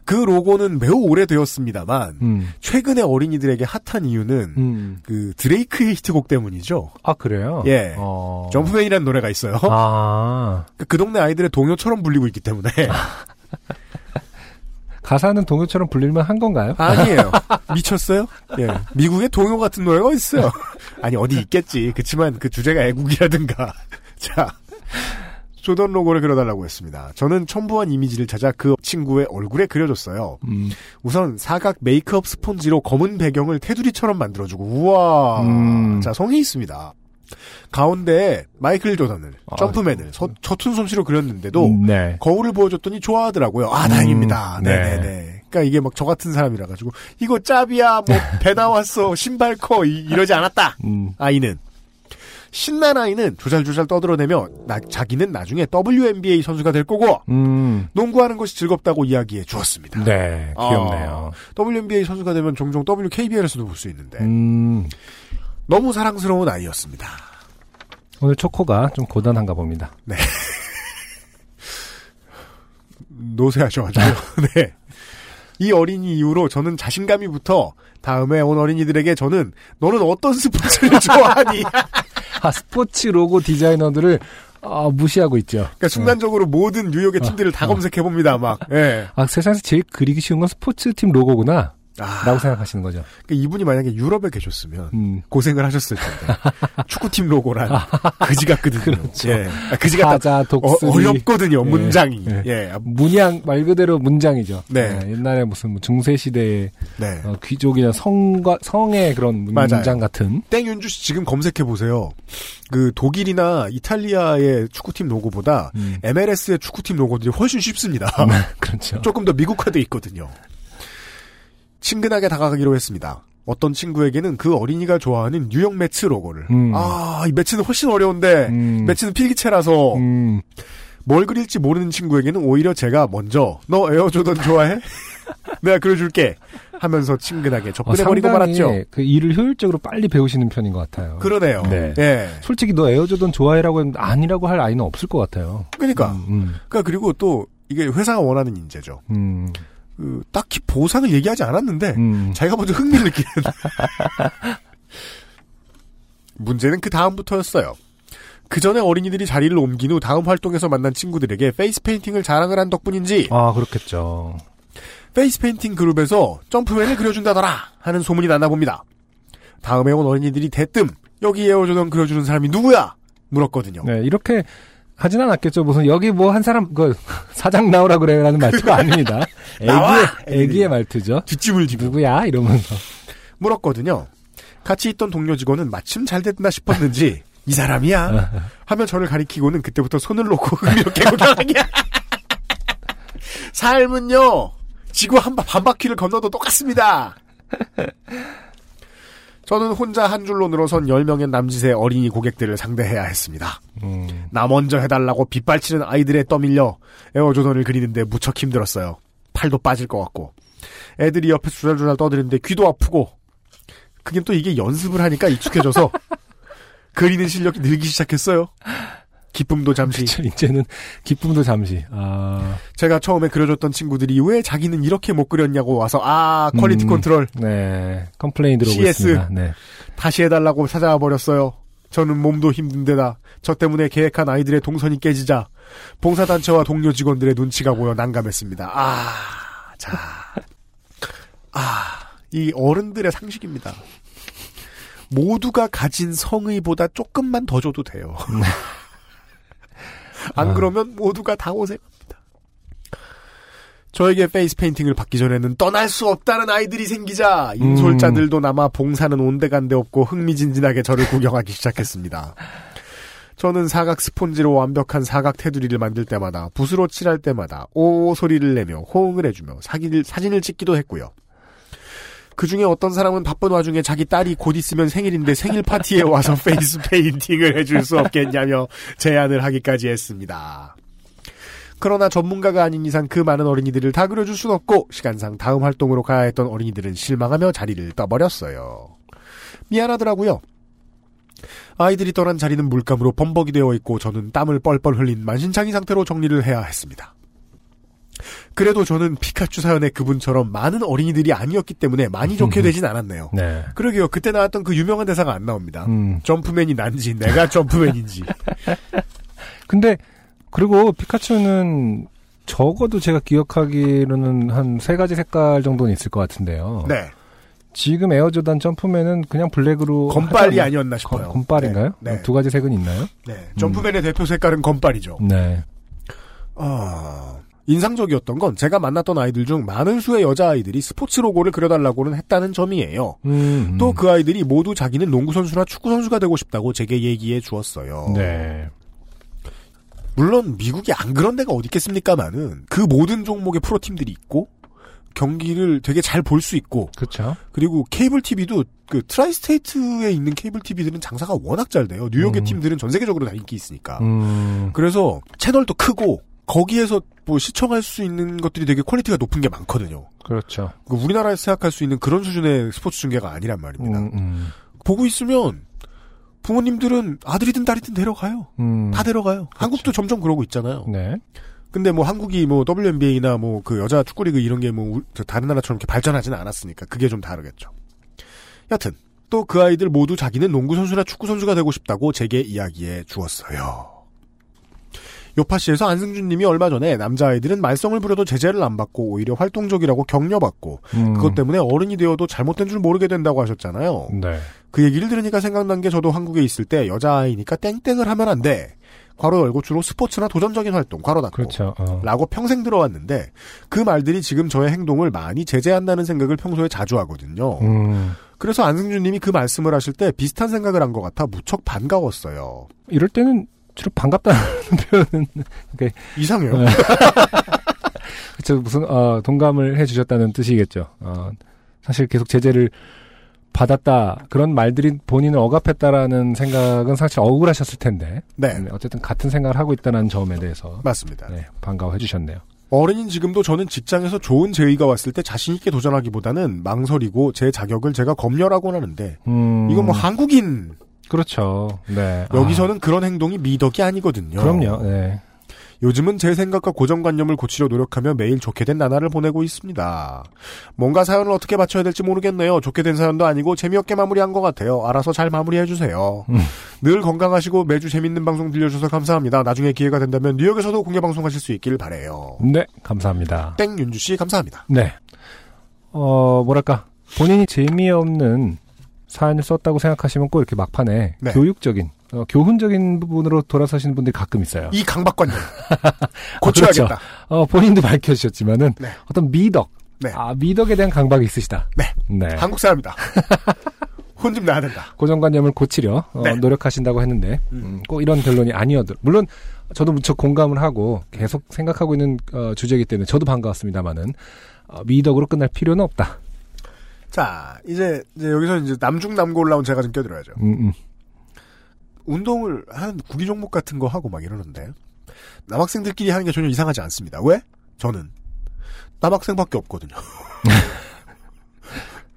그 로고는 매우 오래되었습니다만 음. 최근에 어린이들에게 핫한 이유는 음. 그 드레이크의 히트곡 때문이죠. 아 그래요? 예. 어... 점프맨이라는 노래가 있어요. 아. 그 동네 아이들의 동요처럼 불리고 있기 때문에 가사는 동요처럼 불릴만 한 건가요? 아니에요. 미쳤어요? 예. 미국에 동요 같은 노래가 있어요. 아니 어디 있겠지. 그치만 그 주제가 애국이라든가. 자. 조던 로고를 그려달라고 했습니다. 저는 첨부한 이미지를 찾아 그 친구의 얼굴에 그려줬어요. 음. 우선 사각 메이크업 스폰지로 검은 배경을 테두리처럼 만들어주고 우와 음. 자 성이 있습니다. 가운데에 마이클 조던을 아, 점프맨을 서, 서툰 솜씨로 그렸는데도 음, 네. 거울을 보여줬더니 좋아하더라고요. 아 다행입니다. 음, 네네네. 네. 그러니까 이게 막 저 같은 사람이라 가지고 이거 짭이야 뭐 배 나왔어 신발 커 이, 이러지 않았다. 음. 아이는. 신난 아이는 조잘조잘 떠들어내며 나, 자기는 나중에 더블유엔비에이 선수가 될 거고 음. 농구하는 것이 즐겁다고 이야기해 주었습니다. 네, 귀엽네요. 어, 더블유엔비에이 선수가 되면 종종 더블유케이비엘에서도 볼 수 있는데 음. 너무 사랑스러운 아이였습니다. 오늘 초코가 좀 고단한가 봅니다. 네, 노쇠하셔가지고 네. 이 어린이 이후로 저는 자신감이 붙어 다음에 온 어린이들에게 저는 너는 어떤 스포츠를 좋아하니? 아, 스포츠 로고 디자이너들을 어, 무시하고 있죠. 그러니까 순간적으로 어. 모든 뉴욕의 팀들을 다 어. 검색해봅니다. 막. 예. 아, 세상에서 제일 그리기 쉬운 건 스포츠팀 로고구나. 아, 라고 생각하시는 거죠. 그러니까 이분이 만약에 유럽에 계셨으면 음. 고생을 하셨을 텐데 축구팀 로고란 그지 같거든요. 그렇죠. 예. 아, 그지 같다. 어, 어렵거든요. 예. 문장이. 예. 예. 문양 말 그대로 문장이죠. 네. 예. 옛날에 무슨 뭐 중세 시대의 네. 어, 귀족이나 성과 성의 그런 문, 문장 같은. 땡윤주 씨 지금 검색해 보세요. 그 독일이나 이탈리아의 축구팀 로고보다 음. 엠엘에스의 축구팀 로고들이 훨씬 쉽습니다. 음, 그렇죠. 조금 더 미국화돼 있거든요. 친근하게 다가가기로 했습니다. 어떤 친구에게는 그 어린이가 좋아하는 뉴욕 매츠 로고를. 음. 아, 이 매츠는 훨씬 어려운데 음. 매츠는 필기체라서 음. 뭘 그릴지 모르는 친구에게는 오히려 제가 먼저 너 에어조던 좋아해? 내가 그려줄게 하면서 친근하게 접근해버리고 어, 말았죠. 그 일을 효율적으로 빨리 배우시는 편인 것 같아요. 그러네요. 네. 네. 솔직히 너 에어조던 좋아해라고 했는데 아니라고 할 아이는 없을 것 같아요. 그러니까. 음, 음. 그러니까 그리고 또 이게 회사가 원하는 인재죠. 음. 그, 딱히 보상을 얘기하지 않았는데 음. 자기가 먼저 흥미를 느끼는 문제는 그 다음부터였어요. 그 전에 어린이들이 자리를 옮긴 후 다음 활동에서 만난 친구들에게 페이스 페인팅을 자랑을 한 덕분인지 아 그렇겠죠. 페이스 페인팅 그룹에서 점프맨을 그려준다더라 하는 소문이 났나 봅니다. 다음에 온 어린이들이 대뜸 여기 에어조던 그려주는 사람이 누구야? 물었거든요. 네 이렇게 하진 않았겠죠. 무슨 여기 뭐 한 사람 그 사장 나오라 그래라는 말투가 아닙니다. 애기의, 애기의 말투죠. 뒷집을 지고 누구야 이러면서 물었거든요. 같이 있던 동료 직원은 마침 잘 됐나 싶었는지 이 사람이야 하면 저를 가리키고는 그때부터 손을 놓고 이렇게 고장이야. 삶은요 지구 한 반 바퀴를 건너도 똑같습니다. 저는 혼자 한 줄로 늘어선 열 명의 남짓의 어린이 고객들을 상대해야 했습니다. 음. 나 먼저 해달라고 빗발치는 아이들에 떠밀려 에어조던을 그리는데 무척 힘들었어요. 팔도 빠질 것 같고 애들이 옆에 주랄주랄 떠드는데 귀도 아프고 그게 또 이게 연습을 하니까 익숙해져서 그리는 실력이 늘기 시작했어요. 기쁨도 잠시. 그쵸, 이제는 기쁨도 잠시. 아. 제가 처음에 그려줬던 친구들이 왜 자기는 이렇게 못 그렸냐고 와서 아 퀄리티 음, 컨트롤. 네. 컴플레인 들어오고 있습니다. 네. 다시 해달라고 찾아와 버렸어요. 저는 몸도 힘든데다 저 때문에 계획한 아이들의 동선이 깨지자 봉사단체와 동료 직원들의 눈치가 보여 난감했습니다. 아, 자, 아, 이 어른들의 상식입니다. 모두가 가진 성의보다 조금만 더 줘도 돼요. 안 그러면 모두가 다 고생합니다. 저에게 페이스 페인팅을 받기 전에는 떠날 수 없다는 아이들이 생기자 인솔자들도 남아 봉사는 온데간데 없고 흥미진진하게 저를 구경하기 시작했습니다. 저는 사각 스폰지로 완벽한 사각 테두리를 만들 때마다 붓으로 칠할 때마다 오 소리를 내며 호응을 해주며 사기를, 사진을 찍기도 했고요. 그중에 어떤 사람은 바쁜 와중에 자기 딸이 곧 있으면 생일인데 생일 파티에 와서 페이스 페인팅을 해줄 수 없겠냐며 제안을 하기까지 했습니다. 그러나 전문가가 아닌 이상 그 많은 어린이들을 다 그려줄 순 없고 시간상 다음 활동으로 가야 했던 어린이들은 실망하며 자리를 떠버렸어요. 미안하더라고요. 아이들이 떠난 자리는 물감으로 범벅이 되어 있고 저는 땀을 뻘뻘 흘린 만신창이 상태로 정리를 해야 했습니다. 그래도 저는 피카츄 사연의 그분처럼 많은 어린이들이 아니었기 때문에 많이 좋게 되진 않았네요. 네. 그러게요. 그때 나왔던 그 유명한 대사가 안 나옵니다. 음. 점프맨이 난지 내가 점프맨인지. 근데 그리고 피카츄는 적어도 제가 기억하기로는 한 세 가지 색깔 정도는 있을 것 같은데요. 네. 지금 에어조단 점프맨은 그냥 블랙으로 건빨이 아니었나 싶어요. 건, 건빨인가요? 네. 네. 두 가지 색은 있나요? 네. 점프맨의 음. 대표 색깔은 건빨이죠. 네. 아... 어... 인상적이었던 건 제가 만났던 아이들 중 많은 수의 여자아이들이 스포츠 로고를 그려달라고는 했다는 점이에요. 음, 음. 또 그 아이들이 모두 자기는 농구선수나 축구선수가 되고 싶다고 제게 얘기해 주었어요. 네. 물론 미국이 안 그런 데가 어디 있겠습니까만은 그 모든 종목의 프로팀들이 있고 경기를 되게 잘 볼 수 있고 그렇죠. 그리고 케이블 티비도 그 트라이스테이트에 있는 케이블 티비들은 장사가 워낙 잘 돼요. 뉴욕의 음. 팀들은 전 세계적으로 다 인기 있으니까. 음. 그래서 채널도 크고 거기에서 뭐 시청할 수 있는 것들이 되게 퀄리티가 높은 게 많거든요. 그렇죠. 우리나라에서 생각할 수 있는 그런 수준의 스포츠 중계가 아니란 말입니다. 음, 음. 보고 있으면 부모님들은 아들이든 딸이든 데려가요. 음. 다 데려가요. 그렇죠. 한국도 점점 그러고 있잖아요. 네. 근데 뭐 한국이 뭐 더블유엔비에이나 뭐 그 여자 축구리그 이런 게 뭐 다른 나라처럼 이렇게 발전하진 않았으니까 그게 좀 다르겠죠. 여튼 또 그 아이들 모두 자기는 농구선수나 축구선수가 되고 싶다고 제게 이야기해 주었어요. 요파시에서 안승준님이 얼마 전에 남자아이들은 말썽을 부려도 제재를 안 받고 오히려 활동적이라고 격려받고 음. 그것 때문에 어른이 되어도 잘못된 줄 모르게 된다고 하셨잖아요. 네. 그 얘기를 들으니까 생각난 게 저도 한국에 있을 때 여자아이니까 땡땡을 하면 안 돼. 괄호 열고 주로 스포츠나 도전적인 활동, 괄호 닫고 그렇죠. 어. 라고 평생 들어왔는데 그 말들이 지금 저의 행동을 많이 제재한다는 생각을 평소에 자주 하거든요. 음. 그래서 안승준님이 그 말씀을 하실 때 비슷한 생각을 한 것 같아 무척 반가웠어요. 이럴 때는 주로 반갑다는 표현은 이상해요. 그렇죠. 무슨 어, 동감을 해주셨다는 뜻이겠죠. 어, 사실 계속 제재를 받았다 그런 말들이 본인을 억압했다라는 생각은 사실 억울하셨을 텐데 네. 어쨌든 같은 생각을 하고 있다는 점에 대해서 맞습니다. 네, 반가워해 주셨네요. 어른인 지금도 저는 직장에서 좋은 제의가 왔을 때 자신 있게 도전하기보다는 망설이고 제 자격을 제가 검열하곤 하는데 음... 이건 뭐 한국인 그렇죠. 네. 여기서는 아... 그런 행동이 미덕이 아니거든요. 그럼요. 네. 요즘은 제 생각과 고정관념을 고치려 노력하며 매일 좋게 된 나날을 보내고 있습니다. 뭔가 사연을 어떻게 맞춰야 될지 모르겠네요. 좋게 된 사연도 아니고 재미없게 마무리한 것 같아요. 알아서 잘 마무리해주세요. 음. 늘 건강하시고 매주 재밌는 방송 들려주셔서 감사합니다. 나중에 기회가 된다면 뉴욕에서도 공개방송하실 수 있길 바래요. 네, 감사합니다. 땡 윤주씨 감사합니다. 네. 어, 뭐랄까 본인이 재미없는 사연을 썼다고 생각하시면 꼭 이렇게 막판에 네. 교육적인 어, 교훈적인 부분으로 돌아서시는 분들이 가끔 있어요. 이 강박관념 고쳐야겠다. 어, 그렇죠. 어, 본인도 밝혀주셨지만은 네. 어떤 미덕, 네. 아 미덕에 대한 강박이 있으시다. 네, 네. 한국 사람이다. 혼 좀 나야 된다. 고정관념을 고치려 어, 네. 노력하신다고 했는데 음. 음, 꼭 이런 결론이 아니어도 물론 저도 무척 공감을 하고 계속 생각하고 있는 어, 주제이기 때문에 저도 반가웠습니다만은 어, 미덕으로 끝날 필요는 없다. 자, 이제 이제 여기서 이제 남중남고 올라온 제가 좀 껴들어야죠. 음, 음. 운동을 한 구기 종목 같은 거 하고 막 이러는데 남학생들끼리 하는 게 전혀 이상하지 않습니다. 왜? 저는 남학생밖에 없거든요.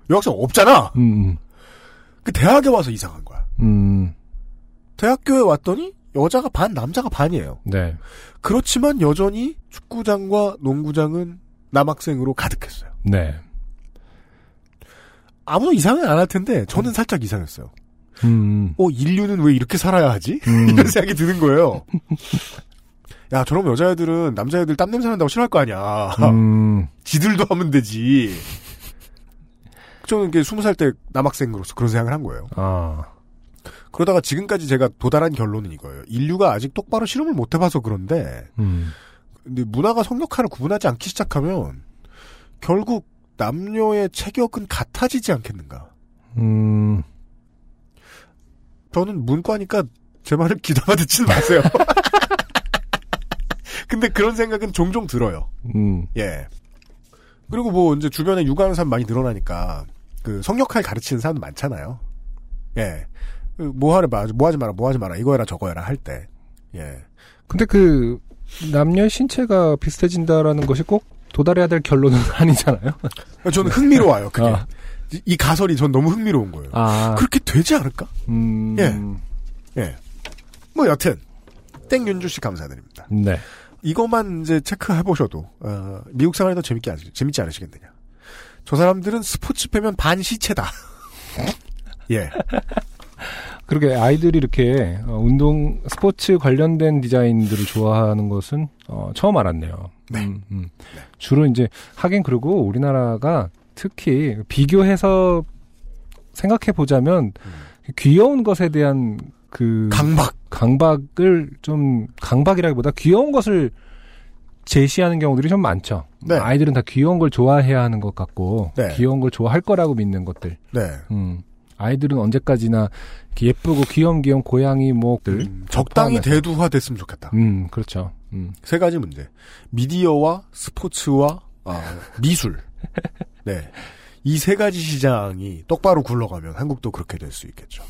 여학생 없잖아. 음. 그 대학에 와서 이상한 거야. 음. 대학교에 왔더니 여자가 반, 남자가 반이에요. 네. 그렇지만 여전히 축구장과 농구장은 남학생으로 가득했어요. 네. 아무도 이상은 안 할 텐데 저는 살짝 이상했어요. 음. 어, 인류는 왜 이렇게 살아야 하지? 음. 이런 생각이 드는 거예요. 야, 저런 여자애들은 남자애들 땀냄새 난다고 싫어할 거 아니야. 음. 지들도 하면 되지. 저는 이게 스무 살 때 남학생으로서 그런 생각을 한 거예요. 아. 그러다가 지금까지 제가 도달한 결론은 이거예요. 인류가 아직 똑바로 실험을 못 해봐서 그런데, 음. 근데 문화가 성역화를 구분하지 않기 시작하면, 결국 남녀의 체격은 같아지지 않겠는가. 음. 저는 문과니까 제 말을 귀담아 듣지는 마세요. 근데 그런 생각은 종종 들어요. 음. 예. 그리고 뭐 이제 주변에 육아하는 사람 많이 늘어나니까 그 성역할 가르치는 사람 많잖아요. 예. 뭐 하래 봐, 뭐 하지 마라, 뭐 하지 마라, 이거 해라 저거 해라 할 때. 예. 근데 그 남녀의 신체가 비슷해진다라는 것이 꼭 도달해야 될 결론은 아니잖아요. 저는 흥미로워요. 그게. 아. 이 가설이 전 너무 흥미로운 거예요. 아. 그렇게 되지 않을까? 음. 예. 예. 뭐, 여튼. 땡윤주 씨 감사드립니다. 네. 이것만 이제 체크해보셔도, 어, 미국 생활이 더 재밌게, 재밌지 않으시겠느냐. 저 사람들은 스포츠 빼면 반 시체다. 예. 그러게, 아이들이 이렇게, 어, 운동, 스포츠 관련된 디자인들을 좋아하는 것은, 어, 처음 알았네요. 네. 음, 음. 네. 주로 이제, 하긴 그리고 우리나라가, 특히 비교해서 생각해 보자면 음. 귀여운 것에 대한 그 강박, 강박을 좀 강박이라기보다 귀여운 것을 제시하는 경우들이 좀 많죠. 네. 아이들은 다 귀여운 걸 좋아해야 하는 것 같고 네. 귀여운 걸 좋아할 거라고 믿는 것들. 네. 음. 아이들은 언제까지나 예쁘고 귀염귀염 고양이 뭐들 음, 적당히 대두화됐으면 좋겠다. 음, 그렇죠. 음. 세 가지 문제. 미디어와 스포츠와 아, 미술. 네. 이 세 가지 시장이 똑바로 굴러가면 한국도 그렇게 될 수 있겠죠.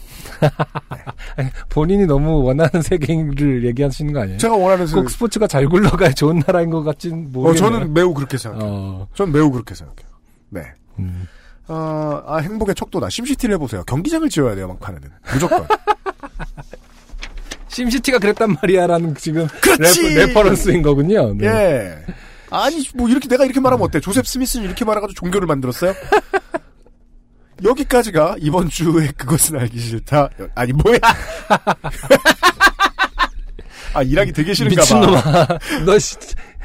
네. 본인이 너무 원하는 세계를 얘기하시는 거 아니에요? 제가 원하는 세계. 꼭 스포츠가 잘 굴러가야 좋은 나라인 것 같진 모르겠네요. 어, 저는 매우 그렇게 생각해요. 어. 저는 매우 그렇게 생각해요. 네. 음. 어, 아, 행복의 척도다. 심시티를 해보세요. 경기장을 지어야 돼요, 막판에는. 무조건. 심시티가 그랬단 말이야, 라는 지금. 그렇지! 레퍼, 레퍼런스인 거군요. 네. 예. 아니 뭐 이렇게 내가 이렇게 말하면 어때? 조셉 스미스는 이렇게 말해가지고 종교를 만들었어요? 여기까지가 이번 주에 그것은 알기 싫다. 아니 뭐야? 아, 일하기 되게 싫은가 미친놈아. 봐. 너 씨,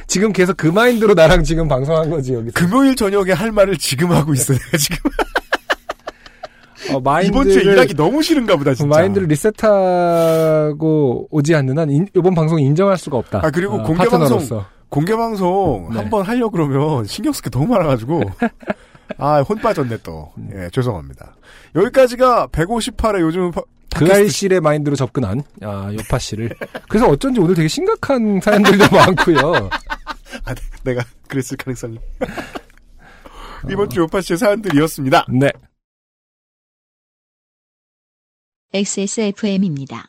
지금 계속 그 마인드로 나랑 지금 방송한 거지, 여기서. 금요일 저녁에 할 말을 지금 하고 있어, 내가 지금. 어, 마인드를, 이번 주에 일하기 너무 싫은가 보다, 진짜. 마인드를 리셋하고 오지 않는 한, 인, 이번 방송을 인정할 수가 없다. 아, 그리고 어, 공개 방송, 공개 방송 네. 한번 하려고 그러면 신경 쓸 게 너무 많아가지고. 아, 혼 빠졌네, 또. 예, 죄송합니다. 여기까지가 백오십팔 회 요즘 파, 그알씨의 마인드로 접근한, 아, 요파 씨를. 그래서 어쩐지 오늘 되게 심각한 사연들도 많고요. 아, 내가 그랬을 가능성이. 이번 주 요파 씨의 사연들이었습니다. 네. 엑스에스에프엠입니다.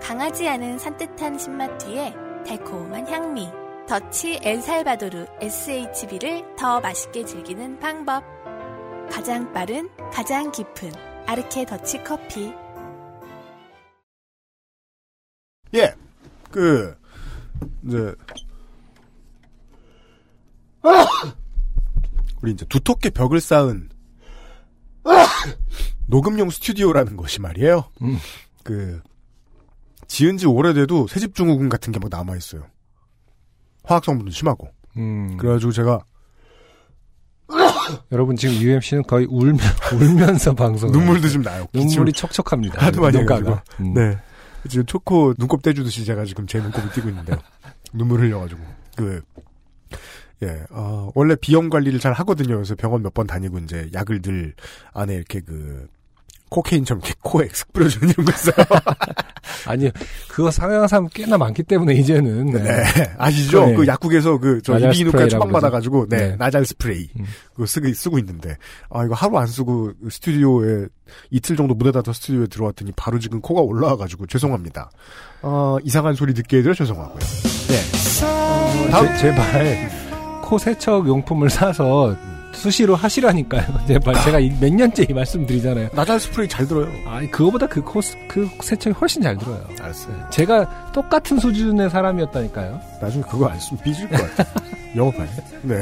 강하지 않은 산뜻한 신맛 뒤에 달콤한 향미. 더치 엘살바도르 에스에이치비를 더 맛있게 즐기는 방법. 가장 빠른, 가장 깊은 아르케 더치 커피. 예, 그 이제 아! 우리 이제 두텁게 벽을 쌓은 아! 녹음용 스튜디오라는 것이 말이에요. 음. 그 지은 지 오래돼도 새집 증후군 같은 게 막 남아있어요. 화학성분도 심하고. 음. 그래가지고 제가. 여러분, 지금 유엠씨는 거의 울면, 울면서 방송을. 눈물도 좀 나요. 눈물이 척척합니다. 하도 많이 가지고. 음. 네. 지금 초코 눈곱 떼주듯이 제가 지금 제 눈곱을 띄고 있는데요. 눈물 흘려가지고. 그, 예, 어, 원래 비염 관리를 잘 하거든요. 그래서 병원 몇 번 다니고 이제 약을 늘 안에 이렇게 그, 코케인처럼 이렇게 코에 쓱 뿌려주는 이런 거 있어요. 아니요. 그거 상향사람 꽤나 많기 때문에 이제는. 네. 네. 아시죠? 네. 그 약국에서 그, 저, 이비인후과 처방받아가지고, 네. 네. 나잘 스프레이. 음. 그거 쓰고, 쓰고 있는데. 아, 이거 하루 안 쓰고 스튜디오에, 이틀 정도 무대다 더 스튜디오에 들어왔더니 바로 지금 코가 올라와가지고 죄송합니다. 어, 이상한 소리 듣게 해드려 죄송하고요. 네. 다음. 제, 제발, 코 세척 용품을 사서, 수시로 하시라니까요. 제발. 제가 몇 년째 이 말씀 드리잖아요. 나잘 스프레이 잘 들어요. 아, 그거보다 그 코스, 그 세척이 훨씬 잘 들어요. 알았어요. 제가 똑같은 수준의 사람이었다니까요. 나중에 그거 안 쓰면 삐질 것 같아요. 영업하네. 네.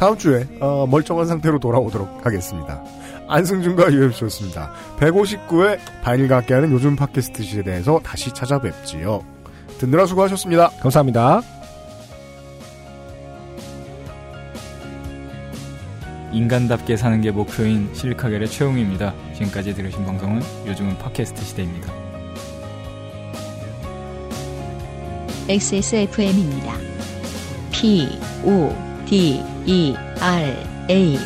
다음 주에, 어, 멀쩡한 상태로 돌아오도록 하겠습니다. 안승준과 유엠씨였습니다. 백오십구 회 바닐과 함께하는 요즘 팟캐스트 시에 대해서 다시 찾아뵙지요. 듣느라 수고하셨습니다. 감사합니다. 인간답게 사는 게 목표인 실리카겔의 최용희입니다. 지금까지 들으신 방송은 요즘은 팟캐스트 시대입니다. 엑스에스에프엠입니다. P, O, D, E, R, A